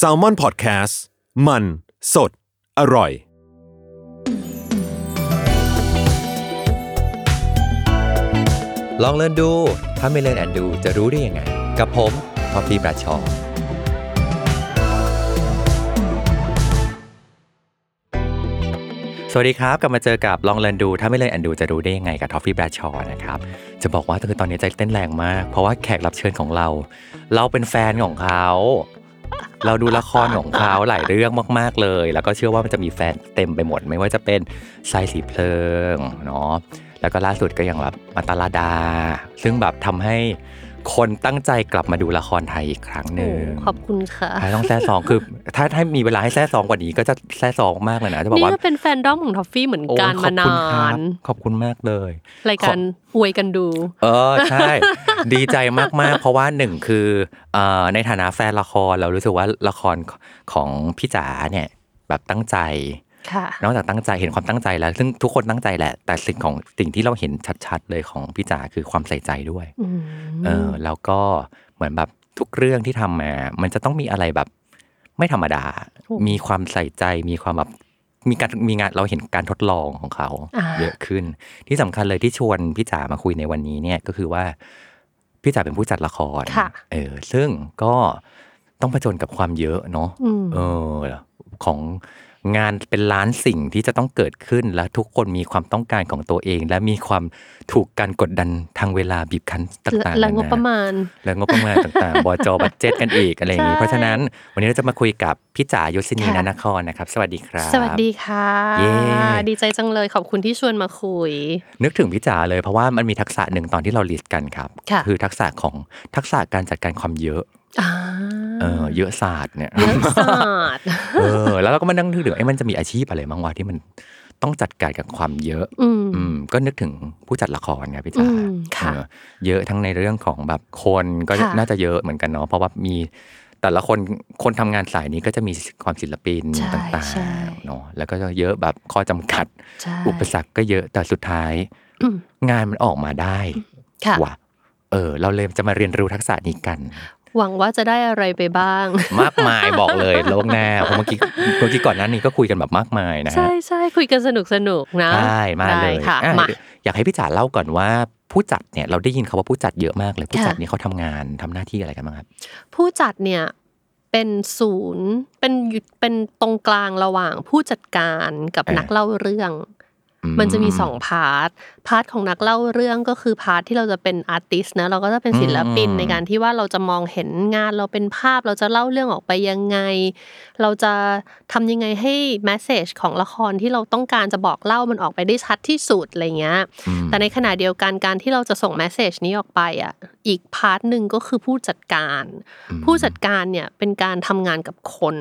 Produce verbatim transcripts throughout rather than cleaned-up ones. Salmon Podcast มันสดอร่อยลองเลิร์นดูถ้าไม่เลิร์นแอนด์ดูจะรู้ได้ยังไงกับผมท็อปปี้ปราชอสวัสดีครับกลับมาเจอกับลองเลิร์นดูถ้าไม่เลิร์นแอนด์ดูจะรู้ได้ยังไงกับท็อปปี้ปราชอนะครับจะบอกว่าคือตอนนี้ใจเต้นแรงมากเพราะว่าแขกรับเชิญของเราเราเป็นแฟนของเขาเราดูละครของเขาหลายเรื่องมากๆเลยแล้วก็เชื่อว่ามันจะมีแฟนเต็มไปหมดไม่ว่าจะเป็นสายสีเพลิงเนาะแล้วก็ล่าสุดก็อย่างแบบมาตาลาดาซึ่งแบบทำให้คนตั้งใจกลับมาดูละครไทยอีกครั้งหนึ่งขอบคุณค่ะต้องแซ่ซองคือถ้าถ้ามีเวลาให้แซ่ซองกว่านี้ก็จะแซ่ซองมากเลยนะจะบอกว่านี่ก็เป็นแฟนด้อมของท็อฟฟี่เหมือนกันมานานขอบคุณมากเลยรายการอวยกันดูเออใช่ดีใจมากๆเพราะว่าหนึ่งคือในฐานะแฟนละครเรารู้สึกว่าละครของพี่จ๋าเนี่ยแบบตั้งใจนอกจากตั้งใจเห็นความตั้งใจแล้วซึ่งทุกคนตั้งใจแหละแต่สิ่งของสิ่งที่เราเห็นชัดๆเลยของพี่จ๋าคือความใส่ใจด้วยเออแล้วก็เหมือนแบบทุกเรื่องที่ทำมามันจะต้องมีอะไรแบบไม่ธรรมดามีความใส่ใจมีความแบบมีการมีงานเราเห็นการทดลองของเขาเยอะขึ้นที่สำคัญเลยที่ชวนพี่จ๋ามาคุยในวันนี้เนี่ยก็คือว่าพี่จ๋าเป็นผู้จัดละครเออซึ่งก็ต้องผจญกับความเยอะเนาะเออของงานเป็นล้านสิ่งที่จะต้องเกิดขึ้นและทุกคนมีความต้องการของตัวเองและมีความถูกการกดดันทางเวลาบีบคั้นต่างๆและงบประมาณและงบประมาณต่างๆบจ.บัดเจ็ตกันอีกอะไรอย่างนี้เพราะฉะนั้นวันนี้เราจะมาคุยกับพี่จ๋ายศินีนานครนะครับสวัสดีครับสวัสดีค่ะดีใจจังเลยขอบคุณที่ชวนมาคุยนึกถึงพี่จ๋าเลยเพราะว่ามันมีทักษะหนึ่งตอนที่เราลิสต์กันครับคือทักษะของทักษะการจัดการความเยอะเออเยอะศาสตร์เนี่ยเยอะศาสตร์เออแล้วเราก็มานั่งนึกถึงไอ้มันจะมีอาชีพอะไรบ้างวะที่มันต้องจัดการกับความเยอะอืมก็นึกถึงผู้จัดละครไงพี่จ๋าเยอะทั้งในเรื่องของแบบคนก็น่าจะเยอะเหมือนกันเนาะเพราะว่ามีแต่ละคนคนทำงานสายนี้ก็จะมีความศิลปินต่างๆเนาะแล้วก็เยอะแบบข้อจำกัดอุปสรรคก็เยอะแต่สุดท้ายงานมันออกมาได้ว่ะเออเราเลยจะมาเรียนรู้ทักษะนี้กันหวังว่าจะได้อะไรไปบ้างมากมายบอกเลยล่วงหน้าเพราะเมื่อกี้เมื่อกี้ก่อนนั้นนี่ก็คุยกันแบบมากมายนะฮะใช่ๆคุยกันสนุกๆนะได้มาเลยอยากให้พี่จ๋าเล่าก่อนว่าผู้จัดเนี่ยเราได้ยินเขาว่าผู้จัดเยอะมากเลยผู้จัดนี่เขาทำงานทำหน้าที่อะไรกันบ้างครับผู้จัดเนี่ยเป็นศูนย์เป็นเป็นตรงกลางระหว่างผู้จัดการกับนักเล่าเรื่องมันจะมีสองพาร์ทพาร์ทของนักเล่าเรื่องก็คือพาร์ทที่เราจะเป็นอาร์ติสต์นะเราก็จะเป็นศิลปินในการที่ว่าเราจะมองเห็นงานเราเป็นภาพเราจะเล่าเรื่องออกไปยังไงเราจะทำยังไงให้แมสเสจของละครที่เราต้องการจะบอกเล่ามันออกไปได้ชัดที่สุดอะไรเงี้ยแต่ในขณะเดียวกันการที่เราจะส่งแมสเสจนี้ออกไปอ่ะอีกพาร์ทนึงก็คือผู้จัดการผู้จัดการเนี่ยเป็นการทำงานกับคน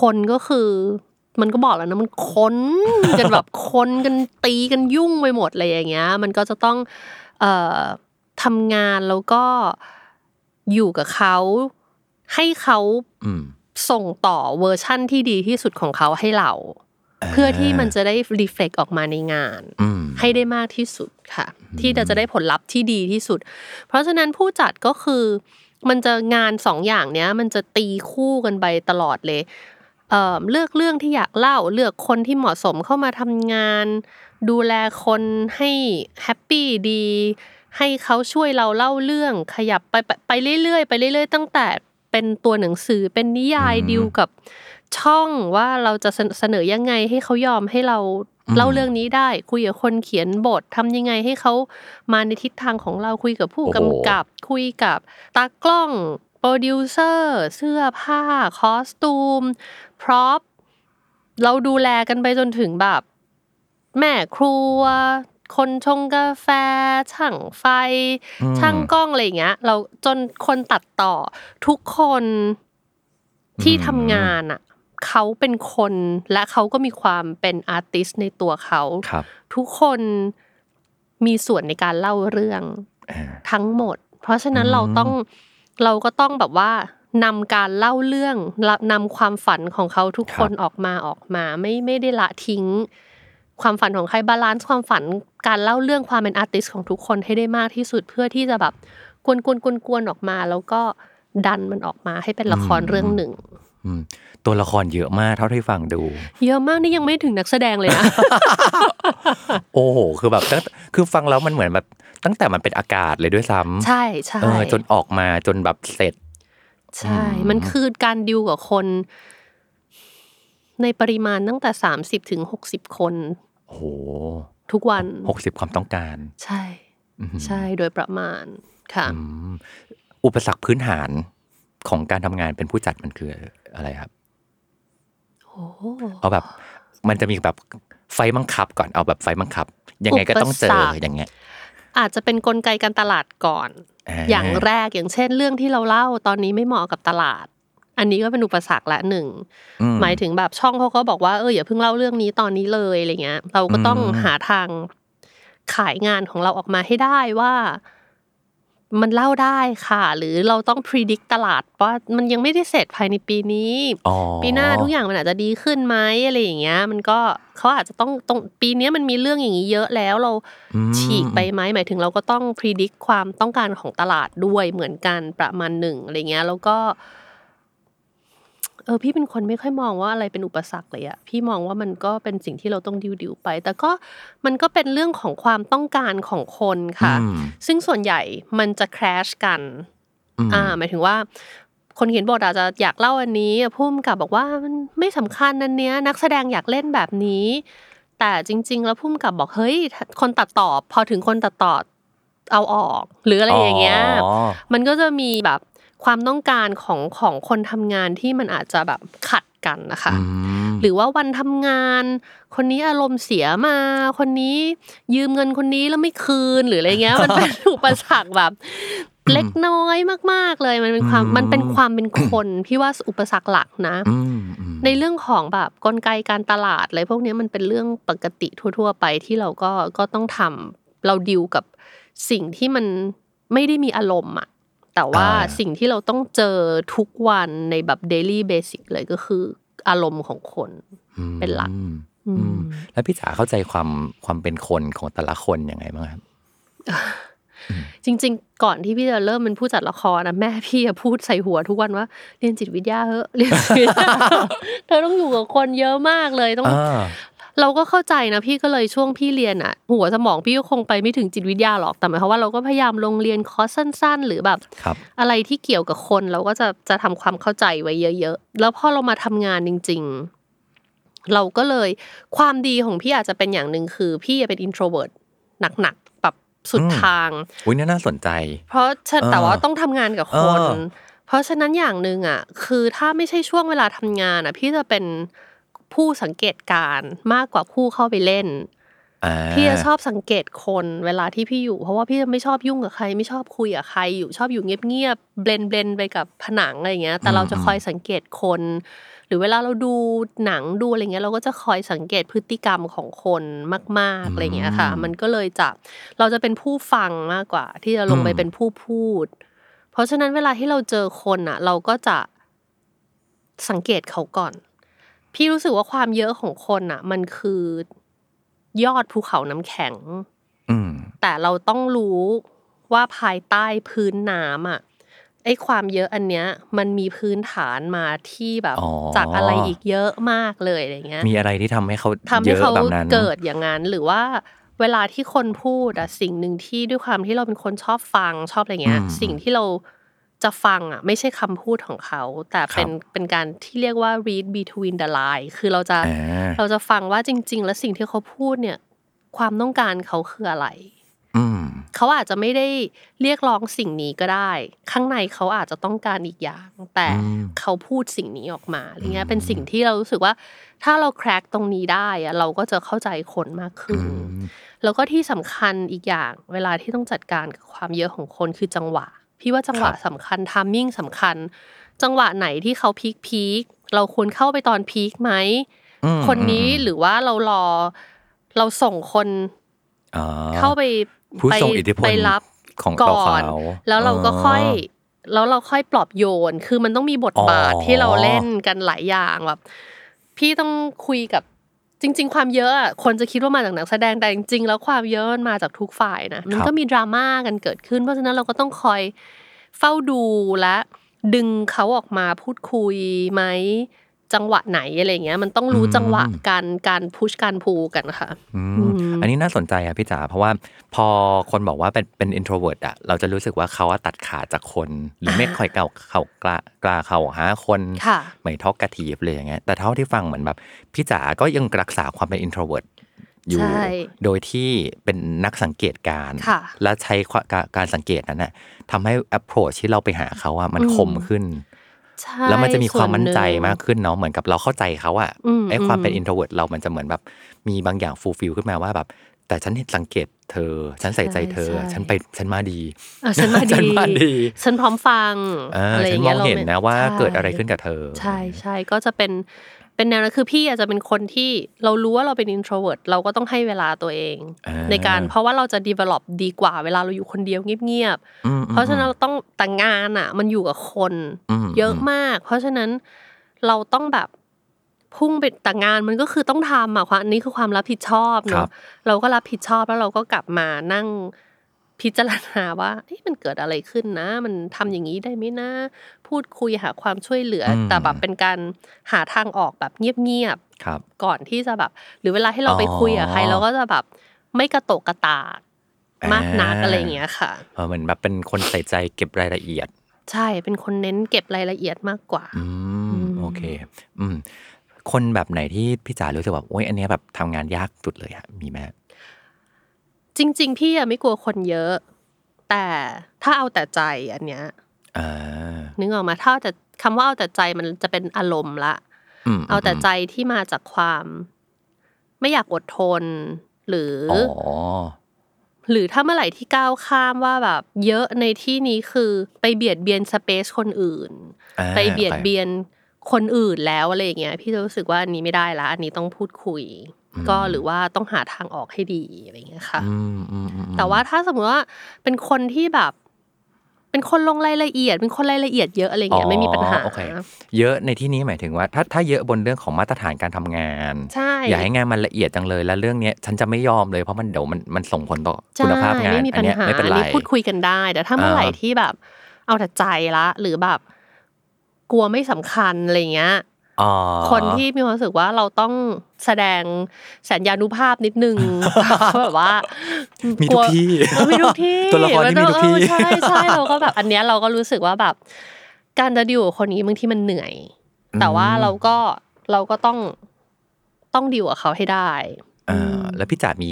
คนก็คือมันก็บอกแล้วนะมันค้นกันแบบค้นกันตีกันยุ่งไปหมดอะไรอย่างเงี้ยมันก็จะต้องเอ่อทำงานแล้วก็อยู่กับเขาให้เขาส่งต่อเวอร์ชั่นที่ดีที่สุดของเขาให้เราเพื่อที่มันจะได้รีเฟล็กออกมาในงานให้ได้มากที่สุดค่ะที่จะได้ผลลัพธ์ที่ดีที่สุดเพราะฉะนั้นผู้จัดก็คือมันจะงานสองอย่างเนี้ยมันจะตีคู่กันไปตลอดเลยเอ่อเลือกเรื่องที่อยากเล่าเลือกคนที่เหมาะสมเข้ามาทำงานดูแลคนให้แฮปปี้ดีให้เขาช่วยเราเล่าเรื่องขยับไปไปเรื่อยๆไปเรื่อยๆตั้งแต่เป็นตัวหนังสือเป็นนิยายดีลกับช่องว่าเราจะเสนอยังไงให้เขายอมให้เราเล่าเรื่องนี้ได้คุยกับคนเขียนบททำยังไงให้เขามาในทิศทางของเราคุยกับผู้กำกับคุยกับตากล้องโปรดิวเซอร์เสื้อผ้าคอสตูมพร็อพเราดูแลกันไปจนถึงแบบแม่ครัว คนชงกาแฟช่างไฟช่างกล้องอะไรอย่างเงี้ยเราจนคนตัดต่อทุกคนที่ทำงานอ่ะเขาเป็นคนและเขาก็มีความเป็นอาร์ติสต์ในตัวเขาทุกคนมีส่วนในการเล่าเรื่องทั้งหมดเพราะฉะนั้นเราต้องเราก็ต้องแบบว่านำการเล่าเรื่องนำความฝันของเขาทุกคนออกมาออกมาไม่ไม่ได้ละทิ้งความฝันของใครบาลานซ์ความฝันการเล่าเรื่องความเป็นอาร์ติสต์ของทุกคนให้ได้มากที่สุดเพื่อที่จะแบบกวนๆๆๆออกมาแล้วก็ดันมันออกมาให้เป็นละครเรื่องหนึ่งตัวละครเยอะมากเท่าที่ฟังดูเยอะมากนี่ยังไม่ถึงนักแสดงเลยนะ โอ้โหคือแบบคือฟังแล้วมันเหมือนแบบตั้งแต่มันเป็นอากาศเลยด้วยซ้ำใช่ใช่จนออกมาจนแบบเสร็จใช่มันคือการดิวกับคนในปริมาณตั้งแต่สามสิบถึงหกสิบคนโอ้โหทุกวันหกสิบความต้องการใช่ใช่โดยประมาณค่ะอุปสรรคพื้นฐานของการทำงานเป็นผู้จัดมันคืออะไรครับโอ้เอาแบบมันจะมีแบบไฟบังคับก่อนเอาแบบไฟบังคับยังไงก็ต้องเจออย่างเงี้ยอาจจะเป็นกลไกการตลาดก่อนอย่างแรกอย่างเช่นเรื่องที่เราเล่าตอนนี้ไม่เหมาะกับตลาดอันนี้ก็เป็นอุปสรรคละหนึ่งหมายถึงแบบช่องเขาก็บอกว่าเอออย่าเพิ่งเล่าเรื่องนี้ตอนนี้เลยอะไรเงี้ยเราก็ต้องหาทางขายงานของเราออกมาให้ได้ว่ามันเล่าได้ค่ะหรือเราต้อง predict ตลาดว่ามันยังไม่ได้เสร็จภายในปีนี้ปีหน้าทุกอย่างมันอาจจะดีขึ้นไหมอะไรอย่างเงี้ยมันก็เขาอาจจะต้องตรงปีนี้มันมีเรื่องอย่างนี้เยอะแล้วเราฉีกไปไหมหมายถึงเราก็ต้อง predict ความต้องการของตลาดด้วยเหมือนกันประมาณหนึ่งอะไรเงี้ยแล้วก็เออพี่เป็นคนไม่ค่อยมองว่าอะไรเป็นอุปสรรคเลยอะพี่มองว่ามันก็เป็นสิ่งที่เราต้องดิวๆไปแต่ก็มันก็เป็นเรื่องของความต้องการของคนค่ะซึ่งส่วนใหญ่มันจะแครชกันอ่าหมายถึงว่าคนเขียนบทอาจจะอยากเล่าอันนี้ผู้กำกับบอกว่ามันไม่สำคัญนั่นเนี้ยนักแสดงอยากเล่นแบบนี้แต่จริงๆแล้วผู้กำกับบอกเฮ้ยคนตัดต่อพอถึงคนตัดต่อเอาออกหรืออะไรอย่างเงี้ยมันก็จะมีแบบความต้องการของของคนทำงานที่มันอาจจะแบบขัดกันนะคะหรือว่าวันทำงานคนนี้อารมณ์เสียมาคนนี้ยืมเงินคนนี้แล้วไม่คืนหรืออะไรเงี้ยมันเป็นอุปสรรคแบบเล็กน้อยมากๆเลยมันเป็นความมันเป็นความเป็นคนพี่ว่าอุปสรรคหลักนะในเรื่องของแบบกลไกการตลาดอะไรพวกนี้มันเป็นเรื่องปกติทั่วๆไปที่เราก็ก็ต้องทำเราดิวกับสิ่งที่มันไม่ได้มีอารมณ์อะแต่ว่าสิ่งที่เราต้องเจอทุกวันในแบบ daily basic เลยก็คืออารมณ์ของคนเป็นหลักแล้วพี่จ๋าเข้าใจความความเป็นคนของแต่ละคนยังไงบ้างครับจริงๆก่อนที่พี่จะเริ่มเป็นผู้จัดละครนะแม่พี่พูดใส่หัวทุกวันว่าเรียนจิตวิทยาเถอะเรียนจิตวิทยาเธอต้องอยู่กับคนเยอะมากเลยต้องเราก็เข้าใจนะพี่ก็เลยช่วงพี่เรียนอ่ะหัวสมองพี่ก็คงไปไม่ถึงจิตวิทยาหรอกแต่หมายความว่าเราก็พยายามลงเรียนคอร์สสั้นๆหรือแบบอะไรที่เกี่ยวกับคนเราก็จะจะทำความเข้าใจไว้เยอะๆแล้วพอเรามาทำงานจริงๆเราก็เลยความดีของพี่อาจจะเป็นอย่างนึงคือพี่เป็น introvert หนักๆแบบสุดทางอุ๊ยน่าสนใจเพราะแต่ว่าต้องทำงานกับคนเพราะฉะนั้นอย่างนึงอ่ะคือถ้าไม่ใช่ช่วงเวลาทำงานอ่ะพี่จะเป็นผู้สังเกตการมากกว่าผู้เข้าไปเล่นพี่จะชอบสังเกตคนเวลาที่พี่อยู่เพราะว่าพี่จะไม่ชอบยุ่งกับใครไม่ชอบคุยกับใครอยู่ชอบอยู่เงียบๆเบลนเบลนไปกับผนังอะไรเงี้ยแต่เราจะคอยสังเกตคนหรือเวลาเราดูหนังดูอะไรเงี้ยเราก็จะคอยสังเกตพฤติกรรมของคนมากๆอะไรเงี้ยค่ะมันก็เลยจะเราจะเป็นผู้ฟังมากกว่าที่จะลงไปเป็นผู้พูดเพราะฉะนั้นเวลาที่เราเจอคนอ่ะเราก็จะสังเกตเขาก่อนพี่รู้สึกว่าความเยอะของคนอ่ะมันคือยอดภูเขาน้ำแข็งแต่เราต้องรู้ว่าภายใต้พื้นน้ำอ่ะไอ้ความเยอะอันเนี้ยมันมีพื้นฐานมาที่แบบจากอะไรอีกเยอะมากเลยอะไรเงี้ยมีอะไรที่ทำให้เขาทำให้เขาเกิดอย่างนั้นหรือว่าเวลาที่คนพูดอ่ะสิ่งหนึ่งที่ด้วยความที่เราเป็นคนชอบฟังชอบอะไรเงี้ยสิ่งที่เราจะฟังอ่ะไม่ใช่คำพูดของเขาแต่เป็นเป็นการที่เรียกว่า read between the line คือเราจะเราจะฟังว่าจริงๆแล้วสิ่งที่เขาพูดเนี่ยความต้องการเขาคืออะไร เขาอาจจะไม่ได้เรียกร้องสิ่งนี้ก็ได้ข้างในเขาอาจจะต้องการอีกอย่างแต่เขาพูดสิ่งนี้ออกมาอะไรเงี้ยเป็นสิ่งที่เรารู้สึกว่าถ้าเราแคร็กตรงนี้ได้อะเราก็จะเข้าใจคนมากขึ้นแล้วก็ที่สำคัญอีกอย่างเวลาที่ต้องจัดการกับความเยอะของคนคือจังหวะพี่ว่าจังหวะสำคัญไทมิ่งสำคัญจังหวะไหนที่เขาพีคพีคเราควรเข้าไปตอนพีคไหมคนนี้หรือว่าเรารอเราส่งคนเข้าไปผู้ทรงอิทธิพลรับของต่อเขาแล้วเราก็ค่อยแล้วเราค่อยปลอบโยนคือมันต้องมีบทบาทที่เราเล่นกันหลายอย่างแบบพี่ต้องคุยกับจริงๆความเยอะคนจะคิดว่ามาจากนักแสดงแต่จริงๆแล้วความเยอะมันมาจากทุกฝ่ายนะมันก็มีดราม่ากันเกิดขึ้นเพราะฉะนั้นเราก็ต้องคอยเฝ้าดูและดึงเขาออกมาพูดคุยไหมจังหวะไหนอะไรเงี้ยมันต้องรู้จังหวะการการพุชการพูกันค่ะอันนี้น่าสนใจอ่ะพี่จ๋าเพราะว่าพอคนบอกว่าเป็นเป็น introvert อ่ะเราจะรู้สึกว่าเขาตัดขาดจากคนหรือไม่ค่อยเก่าเขากล้ากล้าเข้าหาคนไม่ท็อกกระถีบเลยอย่างเงี้ยแต่เท่าที่ฟังเหมือนแบบพี่จ๋าก็ยังรักษาความเป็น introvert อยู่โดยที่เป็นนักสังเกตการณ์และใช้การสังเกตนั้นน่ะทำให้ approach ที่เราไปหาเขาอ่ะมันคมขึ้นแล้วมันจะมีความมั่นใจมากขึ้นเนาะเหมือนกับเราเข้าใจเขาอะไอ้ความเป็น introvert เรามันจะเหมือนแบบมีบางอย่าง fulfill ขึ้นมาว่าแบบแต่ฉันสังเกตเธอฉันใส่ใจเธอฉันไปฉันมาดีฉันมาดีฉันพร้อมฟังอะไรอย่างเงี้ยเราเห็นนะว่าเกิดอะไรขึ้นกับเธอใช่ใช่ก็จะเป็นเป็นแนวนั้นคือพี่อาจจะเป็นคนที่เรารู้ว่าเราเป็น introvert เราก็ต้องให้เวลาตัวเองในการเพราะว่าเราจะ develop ดีกว่าเวลาเราอยู่คนเดียวเงียบๆเพราะฉะนั้นเราต้องแต่งงานอ่ะมันอยู่กับคนเยอะมากเพราะฉะนั้นเราต้องแบบพุ่งไปแต่งงานมันก็คือต้องทำอ่ะความนี้คือความรับผิดชอบเนาะเราก็รับผิดชอบแล้วเราก็กลับมานั่งพิจารณาว่าเอ๊ะมันเกิดอะไรขึ้นนะมันทำอย่างนี้ได้ไหมนะพูดคุยหาความช่วยเหลือแต่แบบเป็นการหาทางออกแบบเงียบๆก่อนที่จะแบบหรือเวลาให้เราไปคุยกับใครเราก็จะแบบไม่กระโตกกระตากมากนักอะไรอย่างเงี้ยค่ะเหมือนแบบเป็นคนใส่ใจเก็บรายละเอียดใช่เป็นคนเน้นเก็บรายละเอียดมากกว่าอืมโอเคอืมคนแบบไหนที่พี่จ๋ารู้สึกแบบโอ๊ยอันนี้แบบทำงานยากสุดเลยอะมีไหมจริงๆพี่อะไม่กลัวคนเยอะแต่ถ้าเอาแต่ใจอันเนี้ยนึกออกมาถ้าแต่คำว่าเอาแต่ใจมันจะเป็นอารมณ์ละเอาแต่ใจที่มาจากความไม่อยากอดทนหรือหรือถ้าเมื่อไหร่ที่ก้าวข้ามว่าแบบเยอะในที่นี้คือไปเบียดเบียนสเปซคนอื่นไปเบียดเบียนคนอื่นแล้วอะไรอย่างเงี้ยพี่รู้สึกว่าอันนี้ไม่ได้ละอันนี้ต้องพูดคุยก็หรือว่าต้องหาทางออกให้ดีอะไรอย่างเงี้ยค่ะแต่ว่าถ้าสมมติว่าเป็นคนที่แบบเป็นคนลงรายละเอียดเป็นคนรายละเอียดเยอะอะไรอย่างเงี้ยไม่มีปัญหาเยอะในที่นี้หมายถึงว่าถ้าถ้าเยอะบนเรื่องของมาตรฐานการทำงานอย่าให้งานมันละเอียดจังเลยแล้วเรื่องเนี้ยฉันจะไม่ยอมเลยเพราะมันเดี๋ยวมันมันส่งผลต่อคุณภาพงานอันนี้ไม่เป็นไรพูดคุยกันได้แต่ถ้าเมื่อไหร่ที่แบบเอาแต่ใจละหรือแบบกลัวไม่สำคัญอะไรเงี้ยคนที่มีความรู้สึกว่าเราต้องแสดงสัญญานุภาพนิดนึงแบบว่ามีทุกที่มีทุกที่ตัวละครนี่มีทุกที่ใช่ใช่เราก็แบบอันเนี้ยเราก็รู้สึกว่าแบบการดิวกับคนนี้บางทีมันเหนื่อยแต่ว่าเราก็เราก็ต้องต้องดิวกับเขาให้ได้อ่าแล้วพี่จ๋ามี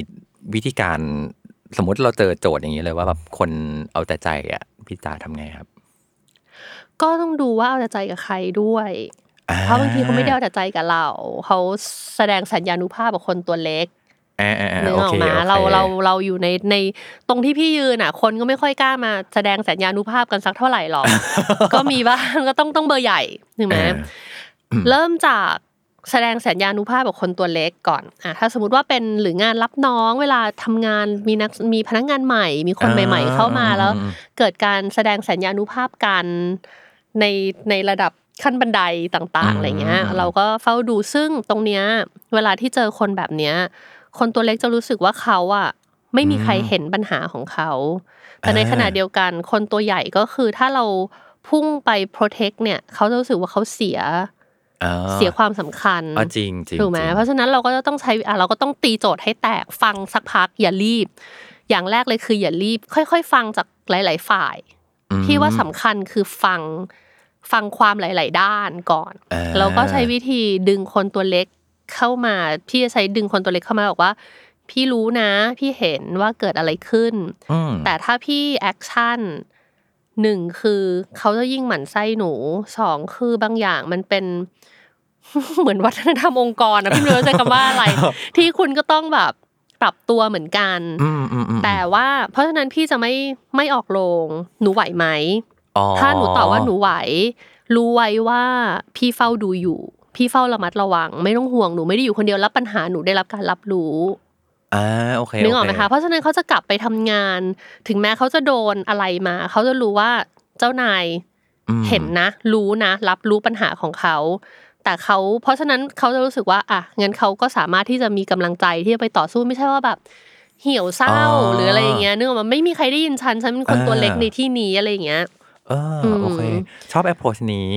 วิธีการสมมติเราเจอโจทย์อย่างนี้เลยว่าแบบคนเอาแต่ใจอ่ะพี่จ๋าทำไงครับก็ต้องดูว่าเอาแต่ใจกับใครด้วยเพราะบางทีเขาไม่ได้เอาแต่ใจกับเราเขาแสดงสัญญานุภาพกับคนตัวเล็กเนื้อออกมาเราเราเราอยู่ในในตรงที่พี่ยืนอ่ะคนก็ไม่ค่อยกล้ามาแสดงสัญญานุภาพกันสักเท่าไหร่หรอกก็มีบ้างก็ต้องต้องเบอร์ใหญ่ถูกไหมเริ่มจากแสดงสัญญานุภาพกับคนตัวเล็กก่อนอ่ะถ้าสมมติว่าเป็นหรืองานรับน้องเวลาทำงานมีนักมีพนักงานใหม่มีคนใหม่ๆเข้ามาแล้วเกิดการแสดงสัญญานุภาพกันในในระดับขั้นบันไดต่างๆอะไรเงี้ยเราก็เฝ้าดูซึ่งตรงเนี้ยเวลาที่เจอคนแบบเนี้ยคนตัวเล็กจะรู้สึกว่าเขาอะไม่มีใครเห็นปัญหาของเขาแต่ในขณะเดียวกันคนตัวใหญ่ก็คือถ้าเราพุ่งไปโปรเทคเนี่ยเขาจะรู้สึกว่าเขาเสียเสียความสำคัญจริงๆถูกไหมเพราะฉะนั้นเราก็จะต้องใช้เราก็ต้องตีโจทย์ให้แตกฟังสักพักอย่ารีบอย่างแรกเลยคืออย่ารีบค่อยๆฟังจากหลายๆฝ่ายที่ว่าสำคัญคือฟังฟังความหลายๆด้านก่อนแล้วก็ใช้วิธีดึงคนตัวเล็กเข้ามาพี่จะใช้ดึงคนตัวเล็กเข้ามาบอกว่า พี่รู้นะพี่เห็นว่าเกิดอะไรขึ้นแต่ถ้าพี่แอคชั่นหนึ่งคือเขาจะยิ่งหมั่นไส้หนูสองคือบางอย่างมันเป็นเหมือนวัฒนธรรมองค์กรนะพี่ไม่รู้จะคำว่าอะไรที่คุณก็ต้องแบบปรับตัวเหมือนกันแต่ว่าเพราะฉะนั้นพี่จะไม่ไม่ออกโรงหนูไหวไหมถ้าหนูตอบว่าหนูไหวรู้ไว้ว่าพี่เฝ้าดูอยู่พี่เฝ้าระมัดระวังไม่ต้องห่วงหนูไม่ได้อยู่คนเดียวรับปัญหาหนูได้รับการรับรู้อ่าโอเคนึกออกไหมคะเพราะฉะนั้นเขาจะกลับไปทำงานถึงแม้เขาจะโดนอะไรมาเขาจะรู้ว่าเจ้านายเห็นนะรู้นะรับรู้ปัญหาของเขาแต่เขาเพราะฉะนั้นเขาจะรู้สึกว่าอ่ะงั้นเขาก็สามารถที่จะมีกำลังใจที่จะไปต่อสู้ไม่ใช่ว่าแบบเหี่ยวเศร้าหรืออะไรอย่างเงี้ยนึกออกมันไม่มีใครได้ยินฉันฉันเป็นคนตัวเล็กในที่นี้อะไรอย่างเงี้ยเออโอเคชอบ approach นี้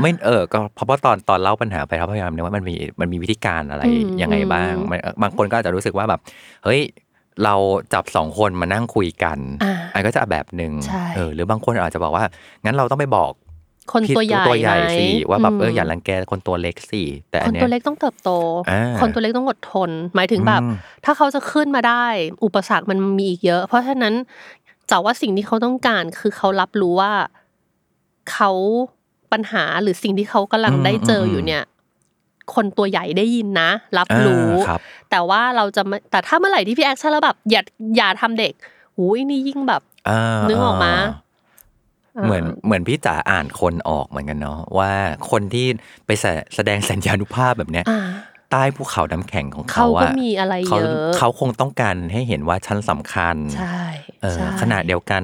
ไม่เออก็เพราะว่าตอนตอนเล่าปัญหาไปครับพยายามนึกว่ามันมีมันมีวิธีการอะไรยังไงบ้างบางคนก็อาจจะรู้สึกว่าแบบเฮ้ยเราจับสองคนมานั่งคุยกันอันก็จะแบบนึงเออหรือบางคนอาจจะบอกว่างั้นเราต้องไปบอกคนตัวใหญ่ตัวใหญ่สิว่าแบบเอออย่ารังแกคนตัวเล็กสิแต่อันเนี้ยคนตัวเล็กต้องเติบโตคนตัวเล็กต้องอดทนหมายถึงแบบถ้าเขาจะขึ้นมาได้อุปสรรคมันมีอีกเยอะเพราะฉะนั้นแต่ว่าสิ่งที่เขาต้องการคือเขารับรู้ว่าเขาปัญหาหรือสิ่งที่เขากำลังได้เจออยู่เนี่ยคนตัวใหญ่ได้ยินนะรับรู้แต่ว่าเราจะแต่ถ้าเมื่อไหร่ที่พี่แอคชั่นแล้วแบบอย่าอย่าทำเด็กหูยนี่ยิ่งแบบนึกออกมาเหมือนเหมือนพี่จ๋าอ่านคนออกเหมือนกันเนาะว่าคนที่ไปแสดงสัญญานุภาพแบบเนี้ยใต้ภูเขาน้ำแข็งของเขาอ่ะเขาเขาคงต้องการให้เห็นว่าฉันสำคัญใช่เออขณะเดียวกัน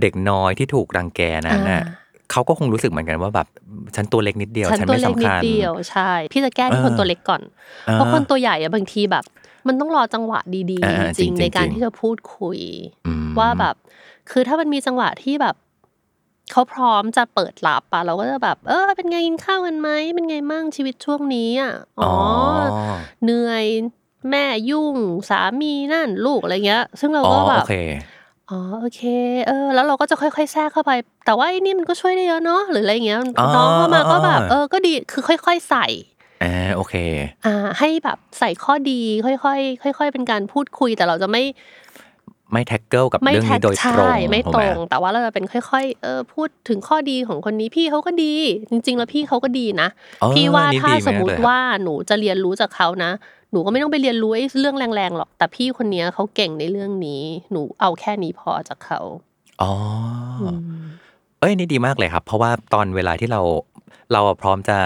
เด็กน้อยที่ถูกรังแกนั้นน่ะเขาก็คงรู้สึกเหมือนกันว่าแบบฉันตัวเล็กนิดเดียวฉันไม่สำคัญเดียวใช่พี่จะแก้ที่คนตัวเล็กก่อนเพราะคนตัวใหญ่อะบางทีแบบมันต้องรอจังหวะดีๆจริงๆในการที่จะพูดคุยว่าแบบคือถ้ามันมีจังหวะที่แบบเขาพร้อมจะเปิดรับปะเราก็จะแบบเออเป็นไงกินข้าวกันไหมเป็นไงมั่งชีวิตช่วงนี้อ่ะอ๋อเหนื่อยแม่ยุ่งสามีนั่นลูกอะไรเงี้ยซึ่งเราก็แบบอ๋อโอเคเออแล้วเราก็จะค่อยๆแทรกเข้าไปแต่ว่าไอ้นี่มันก็ช่วยได้เยอะเนาะหรืออะไรเงี้ยน้องเข้ามาก็แบบเออก็ดีคือค่อยๆใส่อ่าโอเคอ่าให้แบบใส่ข้อดีค่อยๆค่อยๆเป็นการพูดคุยแต่เราจะไม่ไม่แท็กเกิลกับเรื่องนี้โดยตรงไม่ตรงแต่ว่าเราจะเป็นค่อยๆเออพูดถึงข้อดีของคนนี้พี่เขาก็ดีจริงๆแล้วพี่เขาก็ดีนะพี่ว่าถ้าสมมติว่าหนูจะเรียนรู้จากเขานะหนูก็ไม่ต้องไปเรียนรู้ไอ้เรื่องแรงๆหรอกแต่พี่คนนี้เขาเก่งในเรื่องนี้หนูเอาแค่นี้พอจากเขาอ๋อเอ้ยนี่ดีมากเลยครับเพราะว่าตอนเวลาที่เราเราพร้อมจะ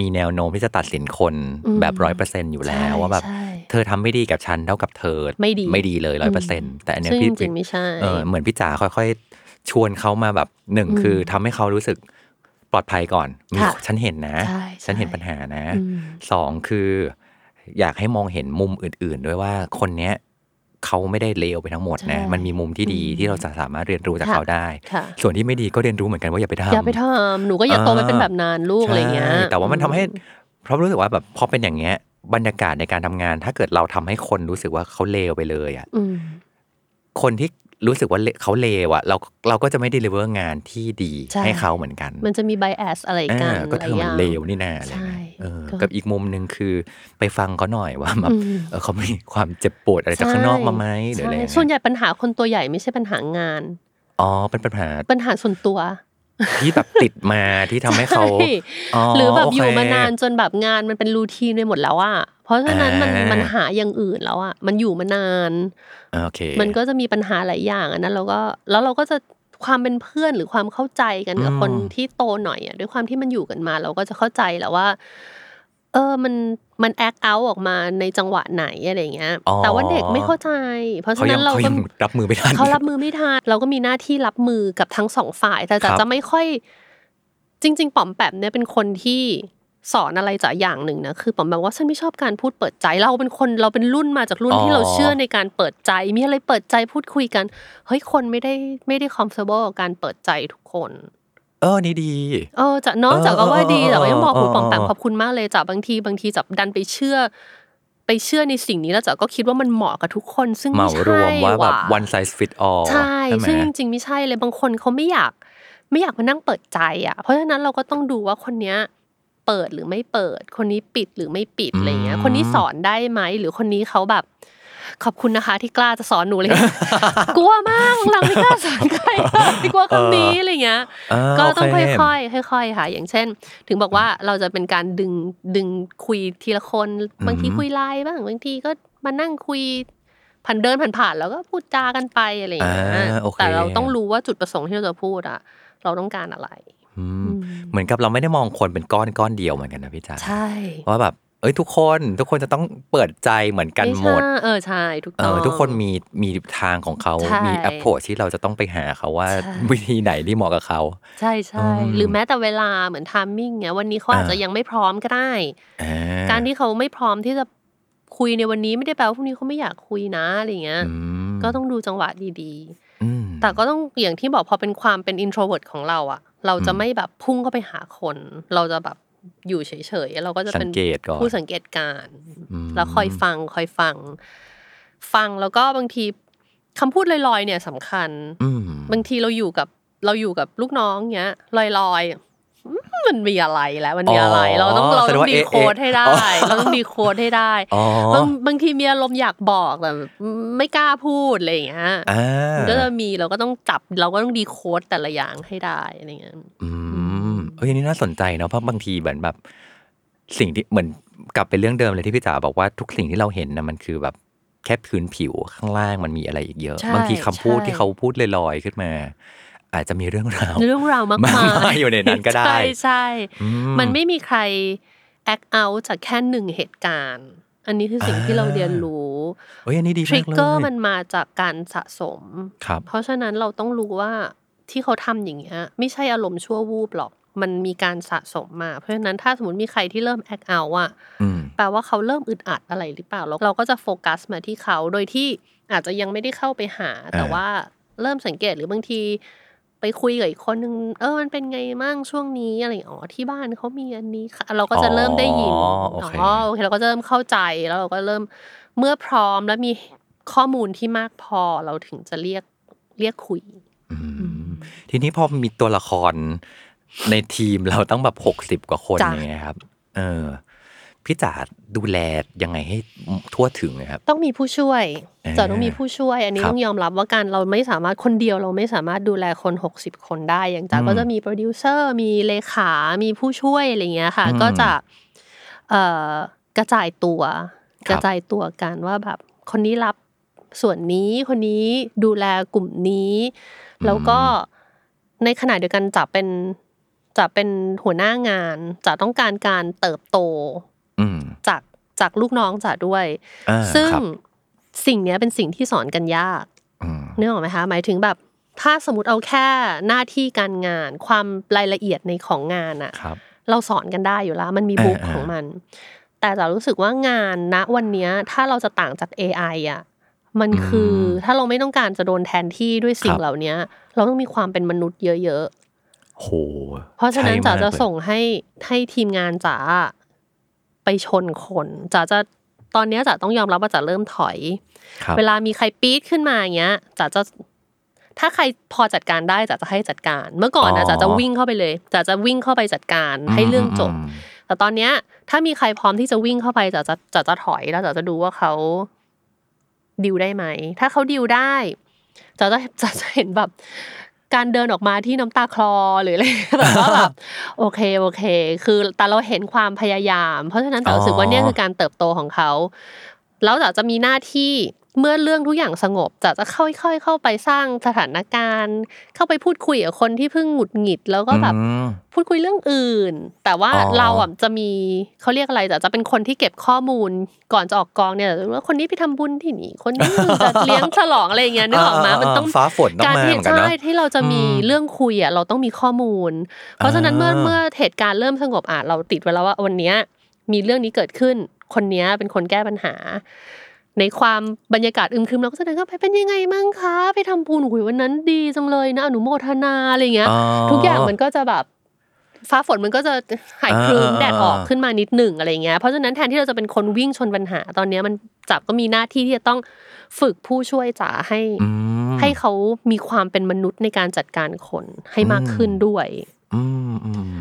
มีแนวโน้มที่จะตัดสินคนแบบ ร้อยเปอร์เซ็นต์ อยู่แล้วว่าแบบเธอทำไม่ดีกับฉันเท่ากับเธอไม่ดีไม่ดีเลย ร้อยเปอร์เซ็นต์ แต่อันนี้พี่จริงไม่ใช่เออเหมือนพี่จ๋าค่อยๆชวนเขามาแบบหนึ่งคือทำให้เขารู้สึกปลอดภัยก่อนฉันเห็นนะฉันเห็นปัญหานะสองคืออยากให้มองเห็นมุมอื่นๆด้วยว่าคนเนี้ยเขาไม่ได้เลวไปทั้งหมดนะมันมีมุมที่ดีที่เราจะสามารถเรียนรู้จากเขาได้ส่วนที่ไม่ดีก็เรียนรู้เหมือนกันว่าอย่าไปทำอย่าไปทำหนูก็อยากโตไปเป็นแบบนั้นลูกอะไรเงี้ยแต่ว่ามันทำให้เพราะรู้สึกว่าแบบพอเป็นอย่างเงี้ยบรรยากาศในการทำงานถ้าเกิดเราทำให้คนรู้สึกว่าเขาเลวไปเลยอ่ะคนที่รู้สึกว่าเขาเลวอ่ะเราเราก็จะไม่ได้เลเวอร์งานที่ดีให้เขาเหมือนกันมันจะมีไบแอสอะไรกันก็เธอมันเลวนี่แน่เลยกับอีกมุมนึงคือไปฟังเขาหน่อยว่าแบบเขามีความเจ็บปวดอะไรจากข้างนอกมาไหมหรืออะไรส่วนใหญ่ปัญหาคนตัวใหญ่ไม่ใช่ปัญหางานอ๋อเป็นปัญหาปัญหาส่วนตัวที่แบบติดมาที่ทำให้เขาหรือแบบอยู่มานานจนแบบงานมันเป็นรูทีนไปหมดแล้วอ่ะเพราะฉะนั้นมันมันหาอย่างอื่นแล้วอ่ะมันอยู่มานานมันก็จะมีปัญหาหลายอย่างอันนั้นเราก็แล้วเราก็จะความเป็นเพื่อนหรือความเข้าใจกันกับคนที่โตหน่อยอ่ะด้วยความที่มันอยู่กันมาเราก็จะเข้าใจแล้วว่าเออมันมันแอคเอาท์ออกมาในจังหวะไหนอะไรเงี้ยแต่ว่าเด็กไม่เข้าใจเพราะฉะนั้นเราก็รับมือไม่ทันเขารับมือไม่ทันเราก็มีหน้าที่รับมือกับทั้งสองฝ่ายแต่จะไม่ค่อยจริงๆป๋อมแปมเนี่ยเป็นคนที่สอนอะไรจ๋าอย่างหนึ่งนะคือป๋อมแปมว่าฉันไม่ชอบการพูดเปิดใจเราเป็นคนเราเป็นรุ่นมาจากรุ่นที่เราเชื่อในการเปิดใจมีอะไรเปิดใจพูดคุยกันเฮ้ยคนไม่ได้ไม่ได้คอมฟอร์ทเบิลกับการเปิดใจทุกคนเออนี่ดีเออจ๋าน้องจ๋าก็ว่าดีแต่ว่ายังบอกคุณป๋อมแปมขอบคุณมากเลยจ๋าบางทีบางทีจ๋าดันไปเชื่อไปเชื่อในสิ่งนี้แล้วจ๋าก็คิดว่ามันเหมาะกับทุกคนซึ่งไม่ใช่ว่าแบบ one size fit all ใช่ซึ่งจริงๆไม่ใช่เลยบางคนเขาไม่อยากไม่อยากมานั่งเปิดใจอ่ะเพราะฉะนั้นเราก็ต้องดูว่าคนเนี้ย เปิดหรือไม่เปิดคนนี้ปิดหรือไม่ปิดอะไรเงี้ยคนนี้สอนได้ไหมหรือคนนี้เขาแบบขอบคุณนะคะที่กล้าจะสอนหนูเลยกลัวมากหลังไม่กล้าสอนใครที่กลัวคำนี้อะไรเงี้ยก็ต้องค่อยๆค่อยๆค่ะอย่างเช่นถึงบอกว่าเราจะเป็นการดึงดึงคุยทีละคนบางทีคุยไลน์บ้างบางทีก็มานั่งคุยผ่านเดินผ่านผ่านแล้วก็พูดจากันไปอะไรอย่างเงี้ยแต่เราต้องรู้ว่าจุดประสงค์ที่เราจะพูดอ่ะเราต้องการอะไรเหมือนกับเราไม่ได้มองคนเป็นก้อนก้อนเดียวเหมือนกันนะพี่จ๋าใช่ว่าแบบเอ้ยทุกคนทุกคนจะต้องเปิดใจเหมือนกันหมดเออใช่ถูกต้องทุกคนมีมีทางของเขามี approach ที่เราจะต้องไปหาเขาว่าวิธีไหนที่เหมาะกับเขาใช่ใช่หรือแม้แต่เวลาเหมือน timing เนี่ยวันนี้เขาอาจจะยังไม่พร้อมก็ได้การที่เขาไม่พร้อมที่จะคุยในวันนี้ไม่ได้แปลว่าพรุ่งนี้เขาไม่อยากคุยนะอะไรเงี้ยก็ต้องดูจังหวะดีๆแต่ก็ต้องอย่างที่บอกพอเป็นความเป็น introvert ของเราอะเราจะไม่แบบพุ่งเข้าไปหาคนเราจะแบบอยู่เฉยๆเราก็จะเป็นผู้สังเกตการณ์แล้วคอยฟังคอยฟังฟังแล้วก็บางทีคำพูดลอยๆเนี่ยสำคัญบางทีเราอยู่กับเราอยู่กับลูกน้องเงี้ยลอยๆมันมีอะไรแล้วมันมีอะไรเราต้องเราต้องดีโค้ดให้ได้เราต้องดีโค้ดให้ได้บางบางทีมีอารมณ์อยากบอกแต่ไม่กล้าพูดอะไรอย่างเงี้ยก็จะมีเราก็ต้องจับเราก็ต้องดีโค้ดแต่ละอย่างให้ได้อะไรเงี้ยอืมเอ้ยอันนี้น่าสนใจเนาะเพราะบางทีเหมือนแบบสิ่งที่เหมือนกลับไปเรื่องเดิมเลยที่พี่จ๋าบอกว่าทุกสิ่งที่เราเห็นนะมันคือแบบแค่พื้นผิวข้างล่างมันมีอะไรอีกเยอะบางทีคำพูดที่เขาพูดลอยๆขึ้นมาอาจจะมีเรื่องราวเรื่องราวมากมายอยู่ในนั้นก็ได้ใช่ๆมันไม่มีใคร act out จากแค่หนึ่งเหตุการณ์อันนี้คือสิ่งที่เราเรียนรู้เฮ้ยอันนี้ดีมากเลย trigger มันมาจากการสะสมเพราะฉะนั้นเราต้องรู้ว่าที่เขาทำอย่างเงี้ยไม่ใช่อารมณ์ชั่ววูบหรอกมันมีการสะสมมาเพราะฉะนั้นถ้าสมมติมีใครที่เริ่ม act out อ่ะแปลว่าเขาเริ่มอึดอัดอะไรหรือเปล่าเราก็จะโฟกัสมาที่เขาโดยที่อาจจะยังไม่ได้เข้าไปหาแต่ว่าเริ่มสังเกตหรือบางทีไปคุยกับอีกคนนึงเออมันเป็นไงมั่งช่วงนี้อะไรอ๋อที่บ้านเขามีอันนี้ค่ะเราก็จะเริ่มได้ยินอ๋อโอเคเราก็เริ่มเข้าใจแล้วเราก็เริ่มเมื่อพร้อมและมีข้อมูลที่มากพอเราถึงจะเรียกเรียกคุยทีนี้พอมีตัวละครในทีมเราต้องแบบหกสิบกว่าคนอย่างเงี้ยครับเออพี่จ๋าดูแลยังไงให้ทั่วถึงนะครับต้องมีผู้ช่วยจ๋าต้องมีผู้ช่วยอันนี้ต้องยอมรับว่าการเราไม่สามารถคนเดียวเราไม่สามารถดูแลคนหกสิบคนได้อย่างจ๋าก็จะมีโปรดิวเซอร์มีเลขามีผู้ช่วยอะไรเงี้ยค่ะก็จะเอ่อกระจายตัวกระจายตัวกันว่าแบบคนนี้รับส่วนนี้คนนี้ดูแลกลุ่มนี้แล้วก็ในขณะเดียวกันจ๋าเป็นจ๋าเป็นหัวหน้างานจ๋าต้องการการเติบโตจากจากลูกน้องจ๋าด้วยซึ่งสิ่งนี้เป็นสิ่งที่สอนกันยากนึกออกไหมคะหมายถึงแบบถ้าสมมติเอาแค่หน้าที่การงานความรายละเอียดในของงานอะเราสอนกันได้อยู่แล้วมันมีบุ๊กของมันแต่จ๋ารู้สึกว่างานณวันนี้ถ้าเราจะต่างจาก เอ ไอ อะมันคือถ้าเราไม่ต้องการจะโดนแทนที่ด้วยสิ่งเหล่านี้เราต้องมีความเป็นมนุษย์เยอะๆโหเพราะฉะนั้นจ๋าจะส่งให้ให้ทีมงานจ๋าไปชนคนจ๋าจะตอนนี้จ๋าต้องยอมรับว่าจ๋าเริ่มถอยเวลามีใครปี๊ดขึ้นมาอย่างเงี้ยจ๋าจะถ้าใครพอจัดการได้จ๋าจะให้จัดการเมื่อก่อนนะจ๋าจะวิ่งเข้าไปเลยจ๋าจะวิ่งเข้าไปจัดการให้เรื่องจบแต่ตอนเนี้ยถ้ามีใครพร้อมที่จะวิ่งเข้าไปจ๋าจะจ๋าจะถอยแล้วจ๋าจะดูว่าเขาดิวได้ไหมถ้าเขาดิวได้จ๋าจะจ๋าจะเห็นแบบการเดินออกมาที่น้ำตาคลอหรืออะไรแต่ก็แบบโอเคโอเคคือแต่เราเห็นความพยายามเพราะฉะนั้นเรารู้สึกว่าเนี่ยคือการเติบโตของเขาแล้วจะมีหน้าที่เมื่อเรื่องทุกอย่างสงบจะจะค่อยๆเข้าไปสร้างสถานการณ์เข้าไปพูดคุยกับคนที่เพิ่งหงุดหงิดแล้วก็แบบพูดคุยเรื่องอื่นแต่ว่าเราอ่ะจะมีเขาเรียกอะไรจะจะเป็นคนที่เก็บข้อมูลก่อนจะออกกองเนี่ยว่าคนนี้ไปทำบุญที่นี่คนนี้จะเลี้ยงฉลองอะไรอย่างเงี้ยนึกออกมามันต้องฟ้าฝนต้องมาเหมือนกันนะการที่เราจะมีเรื่องคุยอ่ะเราต้องมีข้อมูลเพราะฉะนั้นเมื่อเมื่อเหตุการณ์เริ่มสงบอ่ะเราติดไว้แล้วว่าวันเนี้ยมีเรื่องนี้เกิดขึ้นคนเนี้ยเป็นคนแก้ปัญหาในความบรรยากาศอึมครึมเราก็จะเดินเข้าไปเป็นยังไงมั่งคะไปทำบุญโอ้ยวันนั้นดีจังเลยนะอนุโมทนาอะไรเงี้ยทุกอย่างมันก็จะแบบฟ้าฝนมันก็จะหายครึ้มแดดออกขึ้นมานิดหนึ่งอะไรเงี้ยเพราะฉะนั้นแทนที่เราจะเป็นคนวิ่งชนปัญหาตอนนี้มันจับก็มีหน้าที่ที่จะต้องฝึกผู้ช่วยจ๋าให้ให้เขามีความเป็นมนุษย์ในการจัดการคนให้มากขึ้นด้วย